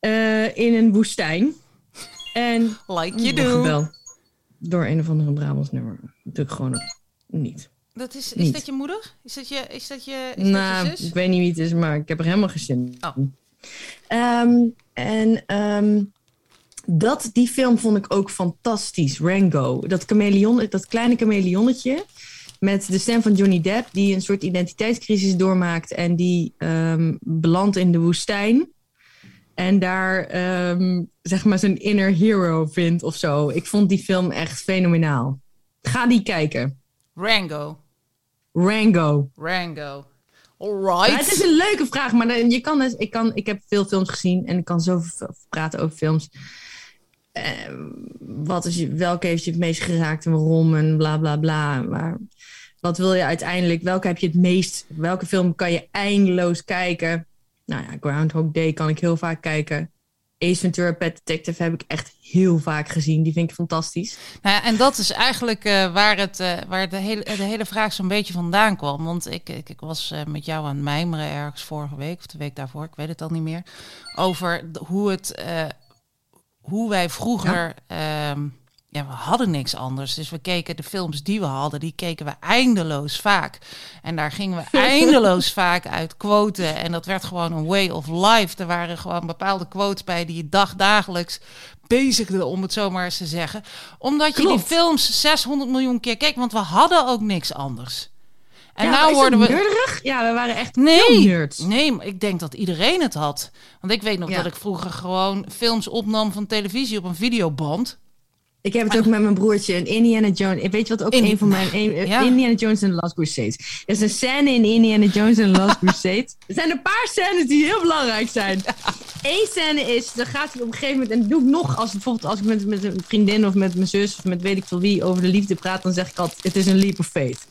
Uh, in een woestijn. En, like you do. Wel. Door een of andere Brabants nummer. Druk gewoon op. Niet. Dat is, is niet. Dat je moeder? Is dat je, is dat je, is nou, dat je zus? Ik weet niet wie het is, maar ik heb er helemaal geen zin in. Oh. Um, en um, dat, die film vond ik ook fantastisch. Rango. Dat, chameleon, dat kleine chameleonnetje met de stem van Johnny Depp... die een soort identiteitscrisis doormaakt... en die um, belandt in de woestijn... En daar, um, zeg maar, zijn inner hero vindt of zo. Ik vond die film echt fenomenaal. Ga die kijken. Rango. Rango. Rango. All right. Maar het is een leuke vraag, maar je kan dus, ik, kan, ik heb veel films gezien en ik kan zoveel praten over films. Uh, wat is je, welke heeft je het meest geraakt en waarom en bla bla bla. Maar wat wil je uiteindelijk? Welke heb je het meest? Welke film kan je eindeloos kijken? Nou ja, Groundhog Day kan ik heel vaak kijken. Ace Ventura Pet Detective heb ik echt heel vaak gezien. Die vind ik fantastisch. Nou ja, en dat is eigenlijk uh, waar, het, uh, waar de, hele, de hele vraag zo'n beetje vandaan kwam. Want ik, ik, ik was uh, met jou aan het mijmeren ergens vorige week... of de week daarvoor, ik weet het al niet meer... over hoe, het, uh, hoe wij vroeger... Ja. Um, ja, we hadden niks anders. Dus we keken de films die we hadden, die keken we eindeloos vaak. En daar gingen we eindeloos vaak uit quoten. En dat werd gewoon een way of life. Er waren gewoon bepaalde quotes bij die je dag dagelijks bezigde, om het zomaar eens te zeggen. Omdat Klopt. Je die films zeshonderd miljoen keer keek, want we hadden ook niks anders. En ja, nou worden we nerdig? Ja, we waren echt nee, nerds. Nee, maar ik denk dat iedereen het had. Want ik weet nog ja. dat ik vroeger gewoon films opnam van televisie op een videoband. Ik heb het ook met mijn broertje, en Indiana Jones. Weet je wat ook In, een van mijn... Een, ja. Indiana Jones and the Last Crusade. Er is een scène in Indiana Jones and the Last Crusade. Er zijn een paar scènes die heel belangrijk zijn. Ja. Eén scène is, dan gaat hij op een gegeven moment... en dat doe ik nog, als, bijvoorbeeld als ik met, met een vriendin of met mijn zus... of met weet ik veel wie over de liefde praat... dan zeg ik altijd, het is een leap of faith.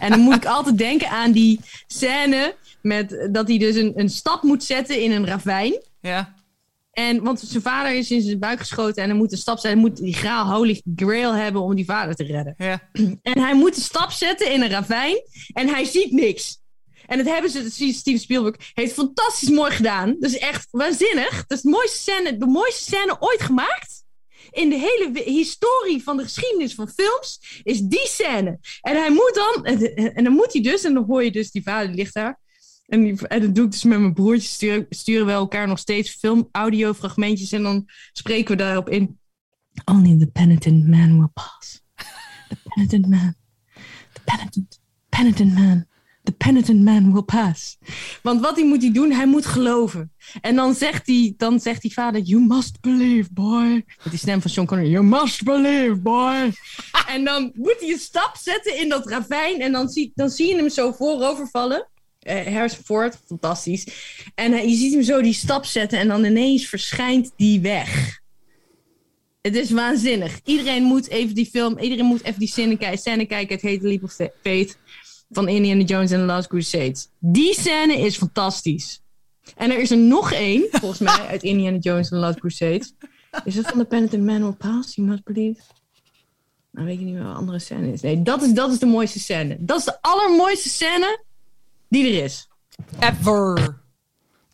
En dan moet ik altijd denken aan die scène... met dat hij dus een, een stap moet zetten in een ravijn... Ja. En, want zijn vader is in zijn buik geschoten en hij moet een stap zetten. Hij moet die graal holy grail hebben om die vader te redden. Ja. En hij moet een stap zetten in een ravijn en hij ziet niks. En dat hebben ze, Steven Spielberg heeft fantastisch mooi gedaan. Dat is echt waanzinnig. Dat is de mooiste scène, de mooiste scène ooit gemaakt. In de hele historie van de geschiedenis van films is die scène. En hij moet dan, en dan moet hij dus, en dan hoor je dus die vader die ligt daar. En, die, en dat doe ik dus met mijn broertje. Sturen, sturen we elkaar nog steeds film, audio fragmentjes en dan spreken we daarop in. Only the penitent man will pass. The penitent man. The penitent, penitent man. The penitent man will pass. Want wat hij moet hij doen? Hij moet geloven. En dan zegt hij, dan zegt die vader, you must believe, boy. Met die stem van Sean Connery, you must believe, boy. En dan moet hij een stap zetten in dat ravijn. En dan zie, dan zie je hem zo voorovervallen. Uh, Harrison Ford, fantastisch. En uh, je ziet hem zo die stap zetten. En dan ineens verschijnt die weg. Het is waanzinnig. Iedereen moet even die film, iedereen moet even die scène kijken. Het heet Leap of Faith. Van Indiana Jones en The Last Crusade. Die scène is fantastisch. En er is er nog één, volgens mij, uit Indiana Jones en The Last Crusade. Is dat van The Penitent Man Will Pass? You must believe. Nou, weet je niet meer wat andere scène is. Nee, dat is, dat is de mooiste scène. Dat is de allermooiste scène die er is. Ever.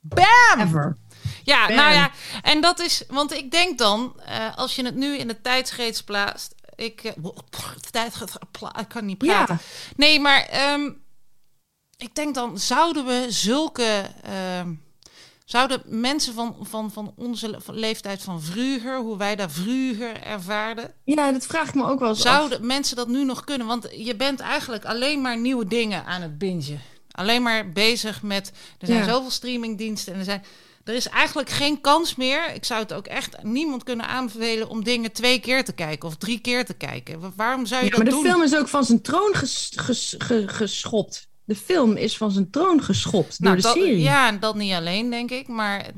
Bam! Ever. Ja, Bam. Nou ja, en dat is... Want ik denk dan, uh, als je het nu in de tijdsgeest plaatst... Ik, ik kan niet praten. Ja. Nee, maar um, ik denk dan, zouden we zulke... Uh, zouden mensen van, van, van onze leeftijd van vroeger, hoe wij daar vroeger ervaarden... Ja, dat vraag ik me ook wel eens Zouden af. mensen dat nu nog kunnen? Want je bent eigenlijk alleen maar nieuwe dingen aan het bingen. Alleen maar bezig met... Er zijn ja. zoveel streamingdiensten en er zijn... Er is eigenlijk geen kans meer. Ik zou het ook echt niemand kunnen aanbevelen om dingen twee keer te kijken of drie keer te kijken. Waarom zou je ja, dat doen? Maar de film is ook van zijn troon ges, ges, ges, geschopt. De film is van zijn troon geschopt nou, door dat, de serie. Ja, dat niet alleen, denk ik. Maar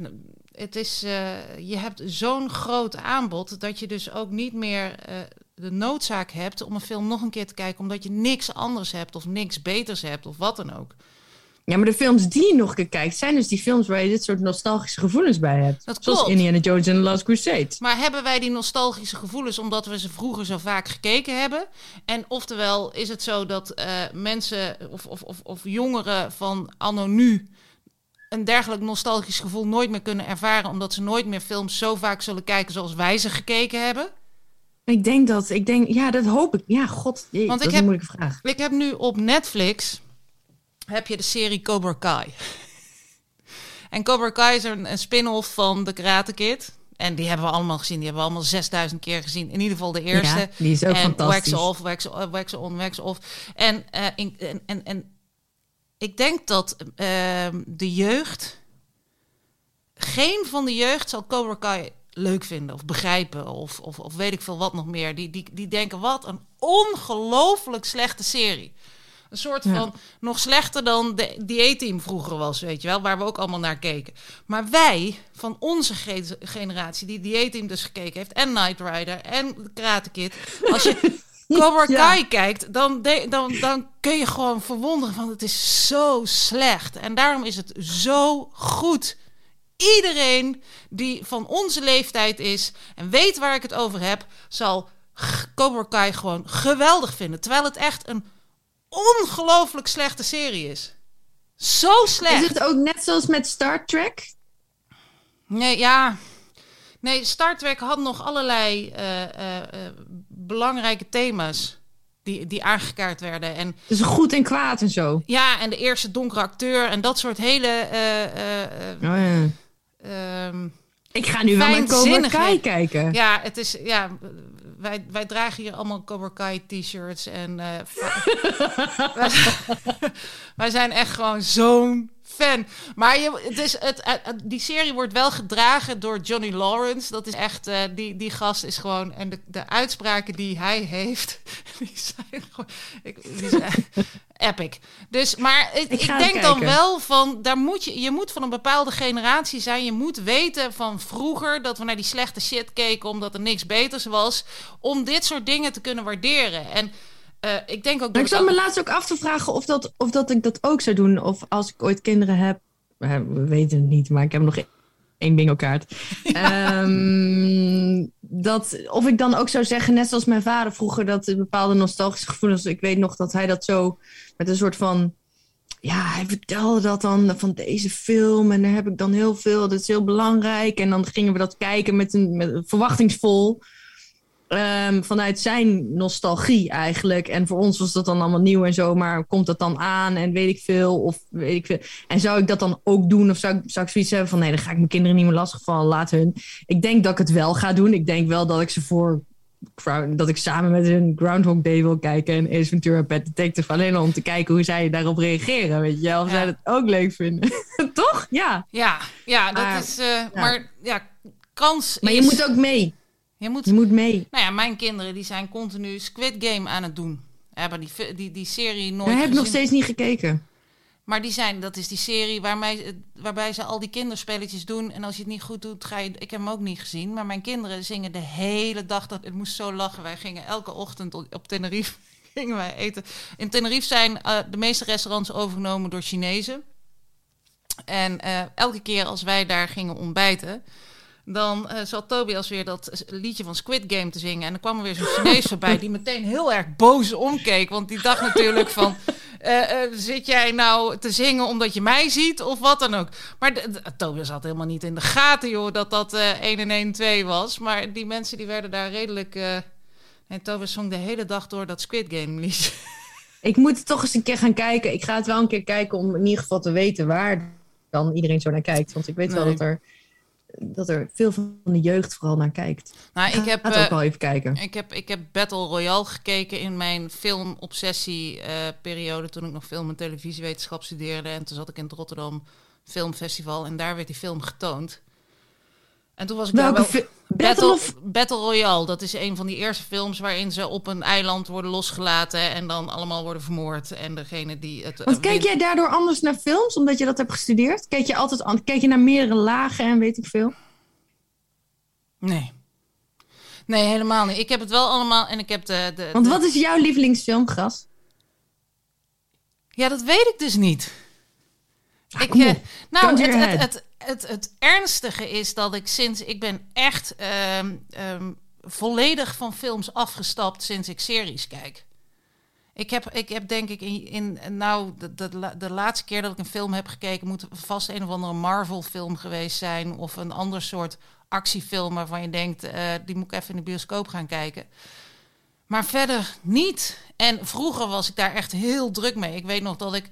het is, uh, je hebt zo'n groot aanbod dat je dus ook niet meer uh, de noodzaak hebt om een film nog een keer te kijken, omdat je niks anders hebt of niks beters hebt of wat dan ook. Ja, maar de films die je nog kijkt, zijn dus die films waar je dit soort nostalgische gevoelens bij hebt. Dat klopt. Zoals Indiana Jones en The Last Crusade. Maar hebben wij die nostalgische gevoelens omdat we ze vroeger zo vaak gekeken hebben? En oftewel is het zo dat uh, mensen of, of, of, of jongeren van anno nu een dergelijk nostalgisch gevoel nooit meer kunnen ervaren, omdat ze nooit meer films zo vaak zullen kijken zoals wij ze gekeken hebben? Ik denk dat, ik denk, ja, dat hoop ik. Ja, god, jee, Want dat ik is heb, een moeilijke vraag. Ik heb nu op Netflix... heb je de serie Cobra Kai. En Cobra Kai is een, een spin-off van de Karate Kid. En die hebben we allemaal gezien. Die hebben we allemaal zesduizend keer gezien. In ieder geval de eerste. Ja, die is ook en fantastisch. Wax off, wax, wax on, wax off. En, uh, in, en, en, en ik denk dat uh, de jeugd... geen van de jeugd zal Cobra Kai leuk vinden of begrijpen of, of, of weet ik veel wat nog meer. Die, die, die denken, wat een ongelooflijk slechte serie. Een soort van, ja. nog slechter dan de dieetteam vroeger was, weet je wel. Waar we ook allemaal naar keken. Maar wij, van onze ge- generatie, die dieetteam dus gekeken heeft... en Knight Rider en Karate Kid... als je Cobra Kai ja. kijkt, dan, de- dan, dan kun je gewoon verwonderen van... het is zo slecht. En daarom is het zo goed. Iedereen die van onze leeftijd is en weet waar ik het over heb... zal Cobra Kai gewoon geweldig vinden. Terwijl het echt een... ongelooflijk slechte serie is. Zo slecht. Is het ook net zoals met Star Trek? Nee, ja. Nee, Star Trek had nog allerlei uh, uh, uh, belangrijke thema's die, die aangekaart werden. En, dus goed en kwaad en zo. Ja, en de eerste donkere acteur en dat soort hele... Uh, uh, oh ja. Um, Ik ga nu wel naar Cobra Kai kijken. Ja, het is... Ja, Wij, wij dragen hier allemaal Cobra Kai t-shirts. En uh, wij, wij zijn echt gewoon zo'n fan. Maar je, het is het, uh, die serie wordt wel gedragen door Johnny Lawrence. Dat is echt, uh, die, die gast is gewoon... En de, de uitspraken die hij heeft, die zijn gewoon... Ik, die zijn epic. Dus, maar ik, ik, ik denk kijken. dan wel van... Daar moet je, je moet van een bepaalde generatie zijn. Je moet weten van vroeger dat we naar die slechte shit keken... omdat er niks beters was. Om dit soort dingen te kunnen waarderen. En... Uh, ik denk ook. Ik zat me laatst ook af te vragen of dat, of dat ik dat ook zou doen. Of als ik ooit kinderen heb. We weten het niet, maar ik heb nog één bingo kaart. Ja. Um, dat, of ik dan ook zou zeggen, net zoals mijn vader vroeger, dat bepaalde nostalgische gevoelens. Ik weet nog dat hij dat zo met een soort van... Ja, hij vertelde dat dan van deze film en daar heb ik dan heel veel. Dat is heel belangrijk. En dan gingen we dat kijken met een, met een verwachtingsvol... Um, vanuit zijn nostalgie eigenlijk. En voor ons was dat dan allemaal nieuw en zo. Maar komt dat dan aan en weet ik veel? Of weet ik veel. En zou ik dat dan ook doen? Of zou ik, zou ik zoiets hebben van... Nee, dan ga ik mijn kinderen niet meer lastigvallen. Laat hun. Ik denk dat ik het wel ga doen. Ik denk wel dat ik ze voor... dat ik samen met hun Groundhog Day wil kijken... en Ace Ventura Pet Detective alleen om te kijken... hoe zij daarop reageren, weet je wel. Of ja. zij dat ook leuk vinden. Toch? Ja. Ja, ja dat maar, is... Uh, ja. Maar ja, kans Maar is... je moet ook mee. Je moet, je moet mee. Nou ja, mijn kinderen die zijn continu Squid Game aan het doen. Hebben die, die, die serie nooit... Daar heb ik nog steeds niet gekeken. Maar die zijn, dat is die serie waarmee, waarbij ze al die kinderspelletjes doen. En als je het niet goed doet, ga je... Ik heb hem ook niet gezien. Maar mijn kinderen zingen de hele dag... dat het moest zo lachen. Wij gingen elke ochtend op Tenerife gingen wij eten. In Tenerife zijn uh, de meeste restaurants overgenomen door Chinezen. En uh, elke keer als wij daar gingen ontbijten... dan uh, zat Tobias weer dat liedje van Squid Game te zingen. En dan kwam er weer zo'n Chinees voorbij... die meteen heel erg boos omkeek. Want die dacht natuurlijk van... Uh, uh, zit jij nou te zingen omdat je mij ziet? Of wat dan ook. Maar de, de, Tobias had helemaal niet in de gaten, joh... dat dat één en één twee was. Maar die mensen die werden daar redelijk... Uh... En Tobias zong de hele dag door dat Squid Game liedje. Ik moet toch eens een keer gaan kijken. Ik ga het wel een keer kijken om in ieder geval te weten... waar dan iedereen zo naar kijkt. Want ik weet nee. wel dat er... dat er veel van de jeugd vooral naar kijkt. Nou, ik heb, Gaat ook wel even kijken. Ik heb, ik heb Battle Royale gekeken in mijn filmobsessie-periode... Uh, toen ik nog film- en televisiewetenschap studeerde. En toen zat ik in het Rotterdam Filmfestival... en daar werd die film getoond. En toen was ik Welke daar wel... fi- Battle, of... Battle Royale, dat is een van die eerste films... waarin ze op een eiland worden losgelaten... en dan allemaal worden vermoord. En degene die het... Want kijk jij daardoor anders naar films? Omdat je dat hebt gestudeerd? Kijk je altijd an- kijk je naar meerdere lagen en weet ik veel? Nee. Nee, helemaal niet. Ik heb het wel allemaal... en ik heb de, de, de... Want wat is jouw lievelingsfilm, Gras? Ja, dat weet ik dus niet. Ja, ik, eh, nou, het, het, het, het, het ernstige is dat ik sinds... Ik ben echt um, um, volledig van films afgestapt sinds ik series kijk. Ik heb, ik heb denk ik in, in nou de, de, de laatste keer dat ik een film heb gekeken... moet vast een of andere Marvel-film geweest zijn... of een ander soort actiefilm waarvan je denkt... Uh, die moet ik even in de bioscoop gaan kijken... Maar verder niet. En vroeger was ik daar echt heel druk mee. Ik weet nog dat ik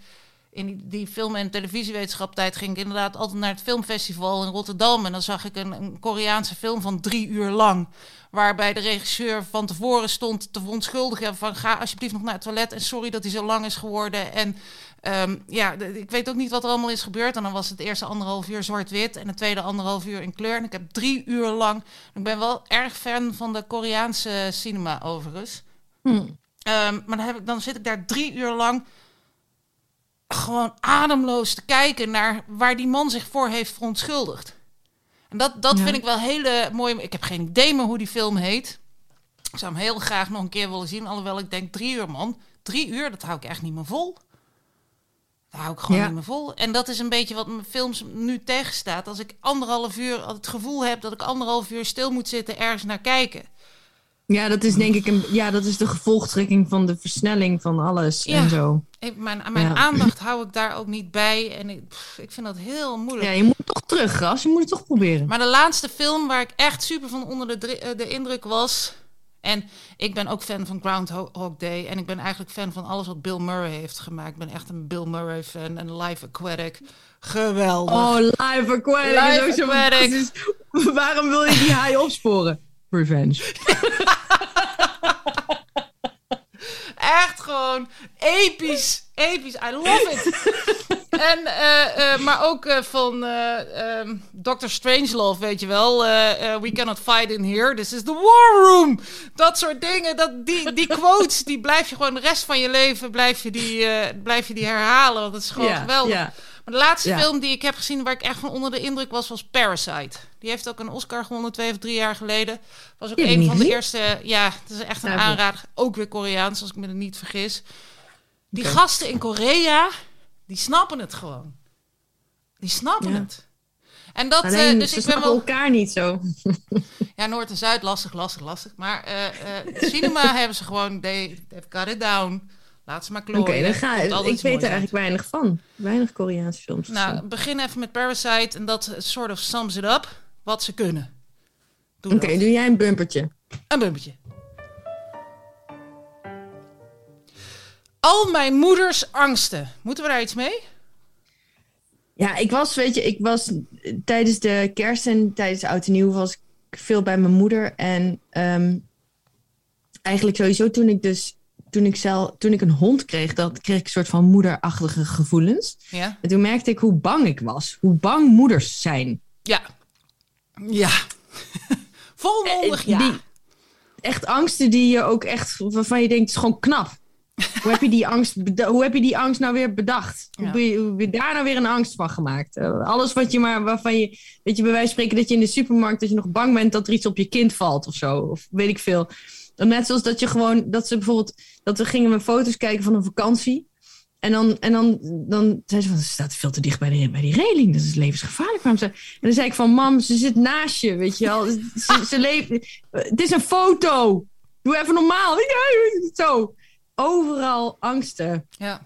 in die, die film- en televisiewetenschaptijd... ging ik inderdaad altijd naar het filmfestival in Rotterdam. En dan zag ik een, een Koreaanse film van drie uur lang. Waarbij de regisseur van tevoren stond te verontschuldigen... van ga alsjeblieft nog naar het toilet en sorry dat hij zo lang is geworden. En um, ja, d- ik weet ook niet wat er allemaal is gebeurd. En dan was het eerste anderhalf uur zwart-wit en het tweede anderhalf uur in kleur. En ik heb drie uur lang... Ik ben wel erg fan van de Koreaanse cinema overigens. Hmm. Um, maar dan, heb ik, dan zit ik daar drie uur lang... gewoon ademloos te kijken naar waar die man zich voor heeft verontschuldigd. En dat, dat ja. vind ik wel hele mooie... Ik heb geen idee meer hoe die film heet. Ik zou hem heel graag nog een keer willen zien. Alhoewel ik denk, drie uur, man. Drie uur, dat hou ik echt niet meer vol. Dat hou ik gewoon ja. niet meer vol. En dat is een beetje wat mijn films nu tegenstaat. Als ik anderhalf uur het gevoel heb... dat ik anderhalf uur stil moet zitten ergens naar kijken... Ja, dat is denk ik een, ja, dat is de gevolgtrekking van de versnelling van alles ja. en zo. Ik, mijn mijn ja. aandacht hou ik daar ook niet bij. En ik, pff, ik vind dat heel moeilijk. Ja, je moet het toch terug, Gras. Je moet het toch proberen. Maar de laatste film waar ik echt super van onder de, de indruk was... En ik ben ook fan van Groundhog Day. En ik ben eigenlijk fan van alles wat Bill Murray heeft gemaakt. Ik ben echt een Bill Murray-fan. En Live Aquatic. Geweldig. Oh, Live Aquatic. Live is Aquatic. Is, waarom wil je die haai opsporen? Revenge. Echt gewoon episch, episch. I love it. en, uh, uh, maar ook uh, van uh, um, doctor Strangelove, weet je wel. Uh, uh, we cannot fight in here. This is the war room. Dat soort dingen. Dat, die, die quotes, die blijf je gewoon de rest van je leven blijf je die, uh, blijf je die herhalen. Want dat is gewoon yeah, geweldig. Yeah. Maar de laatste yeah. film die ik heb gezien waar ik echt van onder de indruk was, was Parasite. Die heeft ook een Oscar gewonnen twee of drie jaar geleden. Was ook een van de eerste... Ja, het is echt een nou, aanrader. Ook weer Koreaans, als ik me er niet vergis. Die okay. gasten in Korea, die snappen het gewoon. Die snappen ja. het. En dat, Alleen, uh, dus ze ik ben elkaar niet zo. Ja, Noord en Zuid, lastig, lastig, lastig. Maar uh, uh, cinema hebben ze gewoon, they, they've got it down. Laat ze maar klooien. Oké, okay, dan ga ik. Ik weet er eigenlijk uit. weinig van. Weinig Koreaanse films. Nou, begin even met Parasite en dat soort of sums it up. Wat ze kunnen. Oké, okay, doe jij een bumpertje. Een bumpertje. Al mijn moeders angsten. Moeten we daar iets mee? Ja, ik was, weet je, ik was tijdens de kerst en tijdens Oud en Nieuw was ik veel bij mijn moeder. En um, eigenlijk sowieso toen ik dus, toen ik, zelf, toen ik een hond kreeg, dat kreeg ik een soort van moederachtige gevoelens. Ja. En toen merkte ik hoe bang ik was. Hoe bang moeders zijn. Ja. Ja. Volmondig, ja. Die, echt angsten die je ook echt, waarvan je denkt, het is gewoon knap. Hoe heb je die angst, hoe heb je die angst nou weer bedacht? Ja. Hoe, hoe heb je daar nou weer een angst van gemaakt? Uh, alles wat je maar, waarvan je, weet je, bij wijze van spreken dat je in de supermarkt, dat je nog bang bent dat er iets op je kind valt of zo. Of weet ik veel. En net zoals dat je gewoon, dat ze bijvoorbeeld, dat we gingen met foto's kijken van een vakantie. En dan, en dan, dan zei ze van, ze staat veel te dicht bij, de, bij die reling. Dat is levensgevaarlijk. Waarom ze... En dan zei ik van, mam, ze zit naast je, weet je wel. Ze, ze leeft... Het is een foto. Doe even normaal. Zo. Overal angsten. Ja.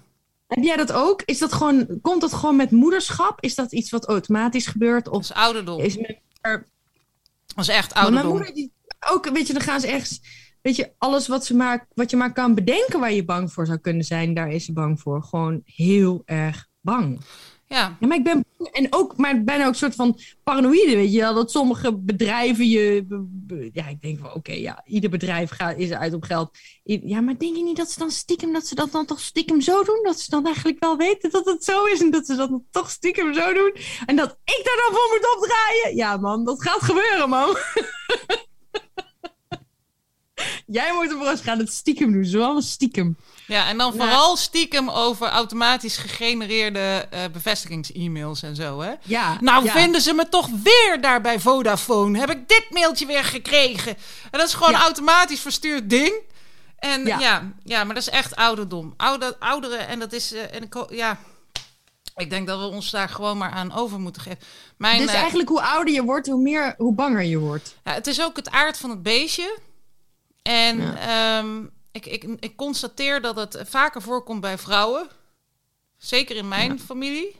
Heb jij dat ook? Is dat gewoon, komt dat gewoon met moederschap? Is dat iets wat automatisch gebeurt? Of dat is ouderdom. Is mijn moeder... Dat is echt ouderdom. Maar mijn moeder, die ook, weet je, dan gaan ze echt... Weet je, alles wat, ze maar, wat je maar kan bedenken waar je bang voor zou kunnen zijn, daar is ze bang voor. Gewoon heel erg bang. Ja. Ja, maar ik ben, en ook, maar bijna ook een soort van paranoïde, weet je wel. Dat sommige bedrijven je... Ja, ik denk van, oké, okay, ja, ieder bedrijf gaat, is uit op geld. Ja, maar denk je niet dat ze dan stiekem, dat ze dat dan toch stiekem zo doen? Dat ze dan eigenlijk wel weten dat het zo is en dat ze dat dan toch stiekem zo doen? En dat ik daar dan voor moet opdraaien? Ja, man, dat gaat gebeuren, man. Jij moet ervoor eens gaan het stiekem doen. Zo allemaal stiekem. Ja, en dan vooral nou, stiekem over automatisch gegenereerde uh, bevestigings-e-mails en zo, hè? Ja. Nou ja. Vinden ze me toch weer daar bij Vodafone. Heb ik dit mailtje weer gekregen? En dat is gewoon ja. automatisch verstuurd ding. En ja. Ja, ja, maar dat is echt ouderdom. Oude, ouderen en dat is... Uh, en ik, ja, ik denk dat we ons daar gewoon maar aan over moeten geven. Mijn, dus uh, eigenlijk hoe ouder je wordt, hoe meer, hoe banger je wordt. Ja, het is ook het aard van het beestje. En ja. um, ik, ik, ik constateer dat het vaker voorkomt bij vrouwen. Zeker in mijn ja. familie.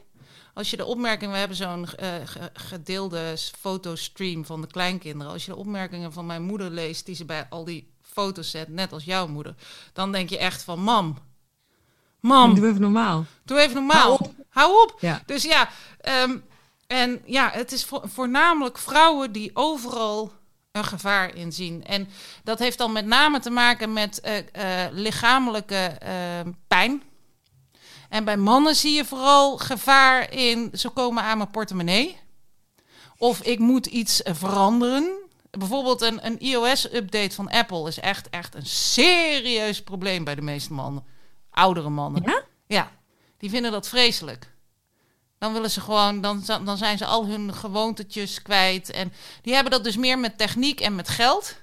Als je de opmerkingen... We hebben zo'n uh, gedeelde fotostream van de kleinkinderen. Als je de opmerkingen van mijn moeder leest... die ze bij al die foto's zet, net als jouw moeder... dan denk je echt van... Mam, mam. Doe even normaal. Doe even normaal. Hou op. Hou op. Ja. Dus ja. Um, en ja, het is vo- voornamelijk vrouwen die overal... een gevaar in zien. En dat heeft dan met name te maken met uh, uh, lichamelijke uh, pijn. En bij mannen zie je vooral gevaar in... ze komen aan mijn portemonnee. Of ik moet iets uh, veranderen. Bijvoorbeeld een, een iOS-update van Apple... is echt, echt een serieus probleem bij de meeste mannen. Oudere mannen. Ja? Ja, die vinden dat vreselijk. Dan willen ze gewoon, dan, dan zijn ze al hun gewoontetjes kwijt. En die hebben dat dus meer met techniek en met geld.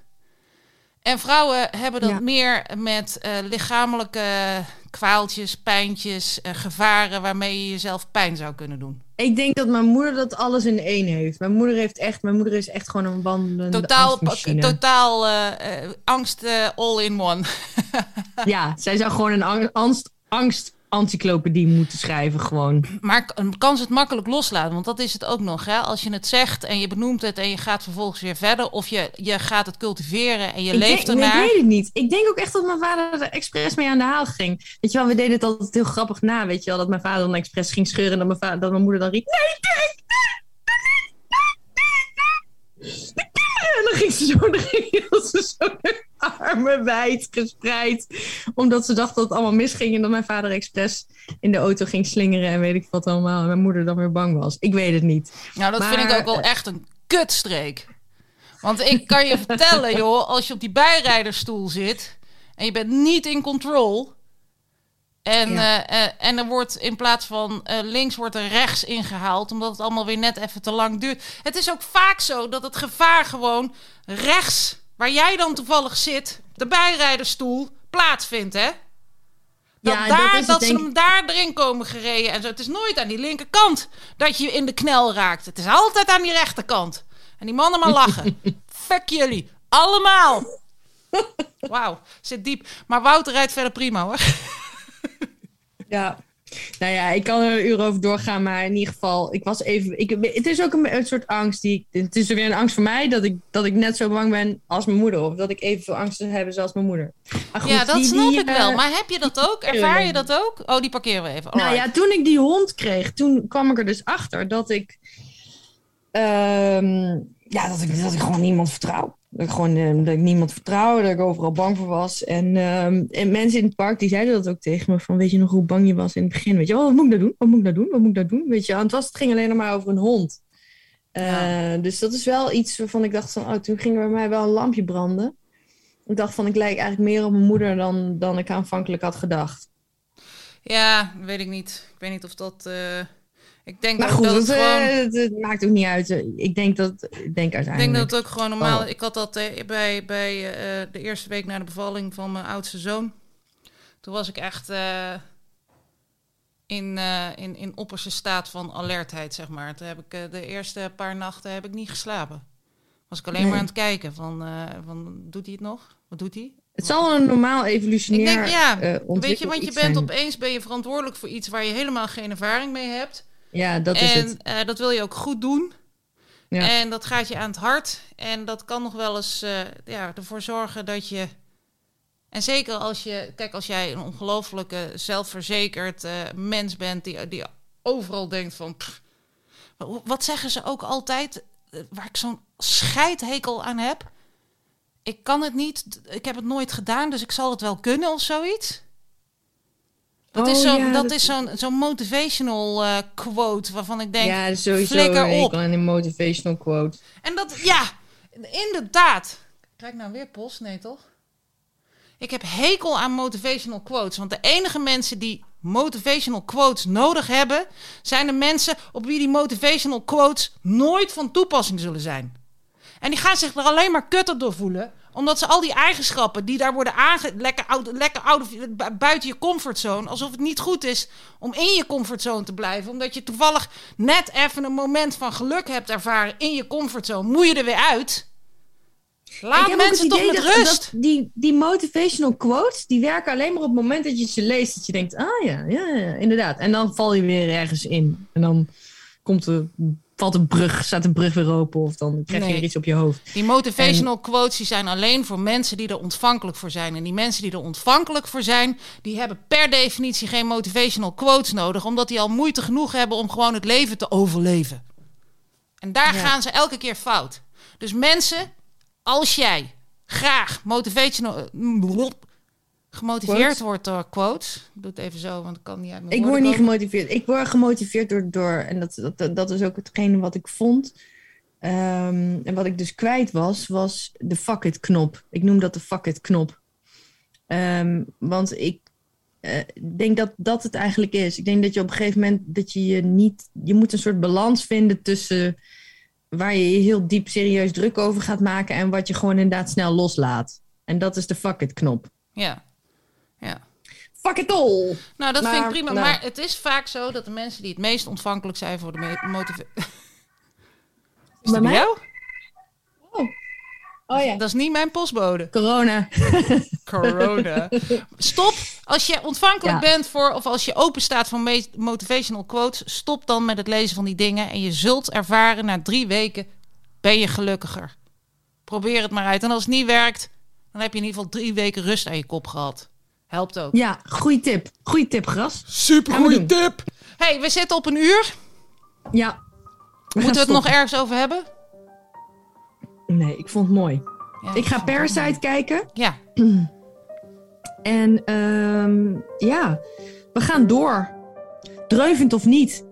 En vrouwen hebben dat ja. meer met uh, lichamelijke kwaaltjes, pijntjes, uh, gevaren waarmee je jezelf pijn zou kunnen doen. Ik denk dat mijn moeder dat alles in één heeft. Mijn moeder heeft echt, mijn moeder is echt gewoon een wandelende totaal, angstmachine. Totaal uh, uh, angst uh, all in one. Ja, zij zou gewoon een angst, angst, angst encyclopedie moeten schrijven gewoon. Maar kan ze het makkelijk loslaten? Want dat is het ook nog, hè? Als je het zegt en je benoemt het en je gaat vervolgens weer verder... of je, je gaat het cultiveren en je ik leeft denk, ernaar. Ik weet het niet. Ik denk ook echt dat mijn vader er expres mee aan de haal ging. Weet je wel, we deden het altijd heel grappig na, weet je wel... dat mijn vader dan expres ging scheuren en dat mijn, vader, dat mijn moeder dan riep... Nee, kijk! En dan ging ze zo, dan ging ze zo de armen wijd gespreid. Omdat ze dacht dat het allemaal misging. En dat mijn vader expres in de auto ging slingeren. En weet ik wat allemaal. En mijn moeder dan weer bang was. Ik weet het niet. Nou, dat maar... vind ik ook wel echt een kutstreek. Want ik kan je vertellen, joh. Als je op die bijrijderstoel zit. En je bent niet in control. En, ja. uh, uh, en er wordt in plaats van uh, links wordt er rechts ingehaald... omdat het allemaal weer net even te lang duurt. Het is ook vaak zo dat het gevaar gewoon rechts... waar jij dan toevallig zit, de bijrijderstoel, plaatsvindt, hè? Dat, ja, daar, dat, dat denk... ze hem daar erin komen gereden en zo. Het is nooit aan die linkerkant dat je in de knel raakt. Het is altijd aan die rechterkant. En die mannen maar lachen. Fuck jullie. Allemaal. Wauw, zit diep. Maar Wouter rijdt verder prima, hoor. Ja. Nou ja, ik kan er een uur over doorgaan, maar in ieder geval, ik was even... Ik, het is ook een, een soort angst die... Het is weer een angst voor mij dat ik, dat ik net zo bang ben als mijn moeder. Of dat ik evenveel angsten heb zoals mijn moeder. Maar goed, ja, dat die, snap die, ik uh, wel. Maar heb je dat ook? Ervaar je dat ook? Oh, die parkeren we even. Alright. Nou ja, toen ik die hond kreeg, toen kwam ik er dus achter dat ik... Um, ja, dat ik, dat ik gewoon niemand vertrouw. Dat ik gewoon uh, dat ik niemand vertrouwde, dat ik overal bang voor was. En, uh, en mensen in het park, die zeiden dat ook tegen me. Van, weet je nog hoe bang je was in het begin? Weet je, oh, wat moet ik nou doen? Wat moet ik nou doen? Wat moet ik nou doen? Weet je, en het, was, het ging alleen nog maar over een hond. Uh, ja. Dus dat is wel iets waarvan ik dacht van... Oh, toen ging er bij mij wel een lampje branden. Ik dacht van, ik lijk eigenlijk meer op mijn moeder dan, dan ik aanvankelijk had gedacht. Ja, weet ik niet. Ik weet niet of dat... Uh... Ik denk maar goed, dat het, het, gewoon... het, het maakt ook niet uit. Ik denk dat, ik denk uiteindelijk... Ik denk dat het ook gewoon normaal... Oh. Ik had dat eh, bij, bij uh, de eerste week na de bevalling van mijn oudste zoon. Toen was ik echt uh, in, uh, in, in opperste staat van alertheid, zeg maar. Toen heb ik uh, de eerste paar nachten heb ik niet geslapen. Was ik alleen nee. maar aan het kijken van, uh, van... Doet hij het nog? Wat doet hij? Het zal een normaal evolutionair ik denk, ja, uh, weet je, want je bent zijn. Opeens ben je verantwoordelijk voor iets waar je helemaal geen ervaring mee hebt... Ja, dat is en, het. En uh, dat wil je ook goed doen. Ja. En dat gaat je aan het hart. En dat kan nog wel eens uh, ja, ervoor zorgen dat je... En zeker als je... Kijk, als jij een ongelooflijke, zelfverzekerd uh, mens bent... Die, die overal denkt van... Pff, wat zeggen ze ook altijd? Waar ik zo'n scheidhekel aan heb. Ik kan het niet. Ik heb het nooit gedaan, dus ik zal het wel kunnen of zoiets. Dat, oh, is zo, ja, dat, dat is zo'n zo'n motivational uh, quote waarvan ik denk... Ja, sowieso flikker op. Een motivational quote. En dat, ja, inderdaad. Krijg ik nou weer post? Nee, toch? Ik heb hekel aan motivational quotes. Want de enige mensen die motivational quotes nodig hebben... zijn de mensen op wie die motivational quotes nooit van toepassing zullen zijn. En die gaan zich er alleen maar kutter door voelen... Omdat ze al die eigenschappen die daar worden aange... Lekker, oude, lekker oude, buiten je comfortzone. Alsof het niet goed is om in je comfortzone te blijven. Omdat je toevallig net even een moment van geluk hebt ervaren in je comfortzone. Moet je er weer uit. Laat mensen toch met dat, rust. Dat die, die motivational quotes, die werken alleen maar op het moment dat je ze leest. Dat je denkt, ah ja, ja, ja, inderdaad. En dan val je weer ergens in. En dan komt de... Valt een brug, staat een brug weer open of dan krijg je nee. er iets op je hoofd. Die motivational en... quotes die zijn alleen voor mensen die er ontvankelijk voor zijn. En die mensen die er ontvankelijk voor zijn, die hebben per definitie geen motivational quotes nodig. Omdat die al moeite genoeg hebben om gewoon het leven te overleven. En daar ja. gaan ze elke keer fout. Dus mensen, als jij graag motivational... gemotiveerd quotes. Wordt door quotes. Ik doe het even zo, want ik kan niet uit mijn Ik word niet komen. gemotiveerd. Ik word gemotiveerd door... door en dat, dat, dat is ook hetgene wat ik vond. Um, en wat ik dus kwijt was, was de fuck it knop. Ik noem dat de fuck it knop. Um, want ik uh, denk dat dat het eigenlijk is. Ik denk dat je op een gegeven moment... dat je je niet... Je moet een soort balans vinden tussen... waar je je heel diep serieus druk over gaat maken... en wat je gewoon inderdaad snel loslaat. En dat is de fuck it knop. Ja. Ja. Fuck it all! Nou, dat maar, vind ik prima. Nou. Maar het is vaak zo dat de mensen die het meest ontvankelijk zijn voor de motivatie... Is dat bij jou? Oh. Oh ja. Dat is niet mijn postbode. Corona. Corona. Stop. Als je ontvankelijk ja. bent voor... of als je open staat voor motivational quotes... stop dan met het lezen van die dingen... en je zult ervaren na drie weken... ben je gelukkiger. Probeer het maar uit. En als het niet werkt... dan heb je in ieder geval drie weken rust aan je kop gehad. Helpt ook. Ja, goeie tip. Goeie tip, Gras. Super goeie tip. Hey, we zitten op een uur. Ja. We Moeten we het nog ergens over hebben? Nee, ik vond het mooi. Ja, ik ga Parasite kijken. Ja. En um, ja, we gaan door. Dreuvend of niet.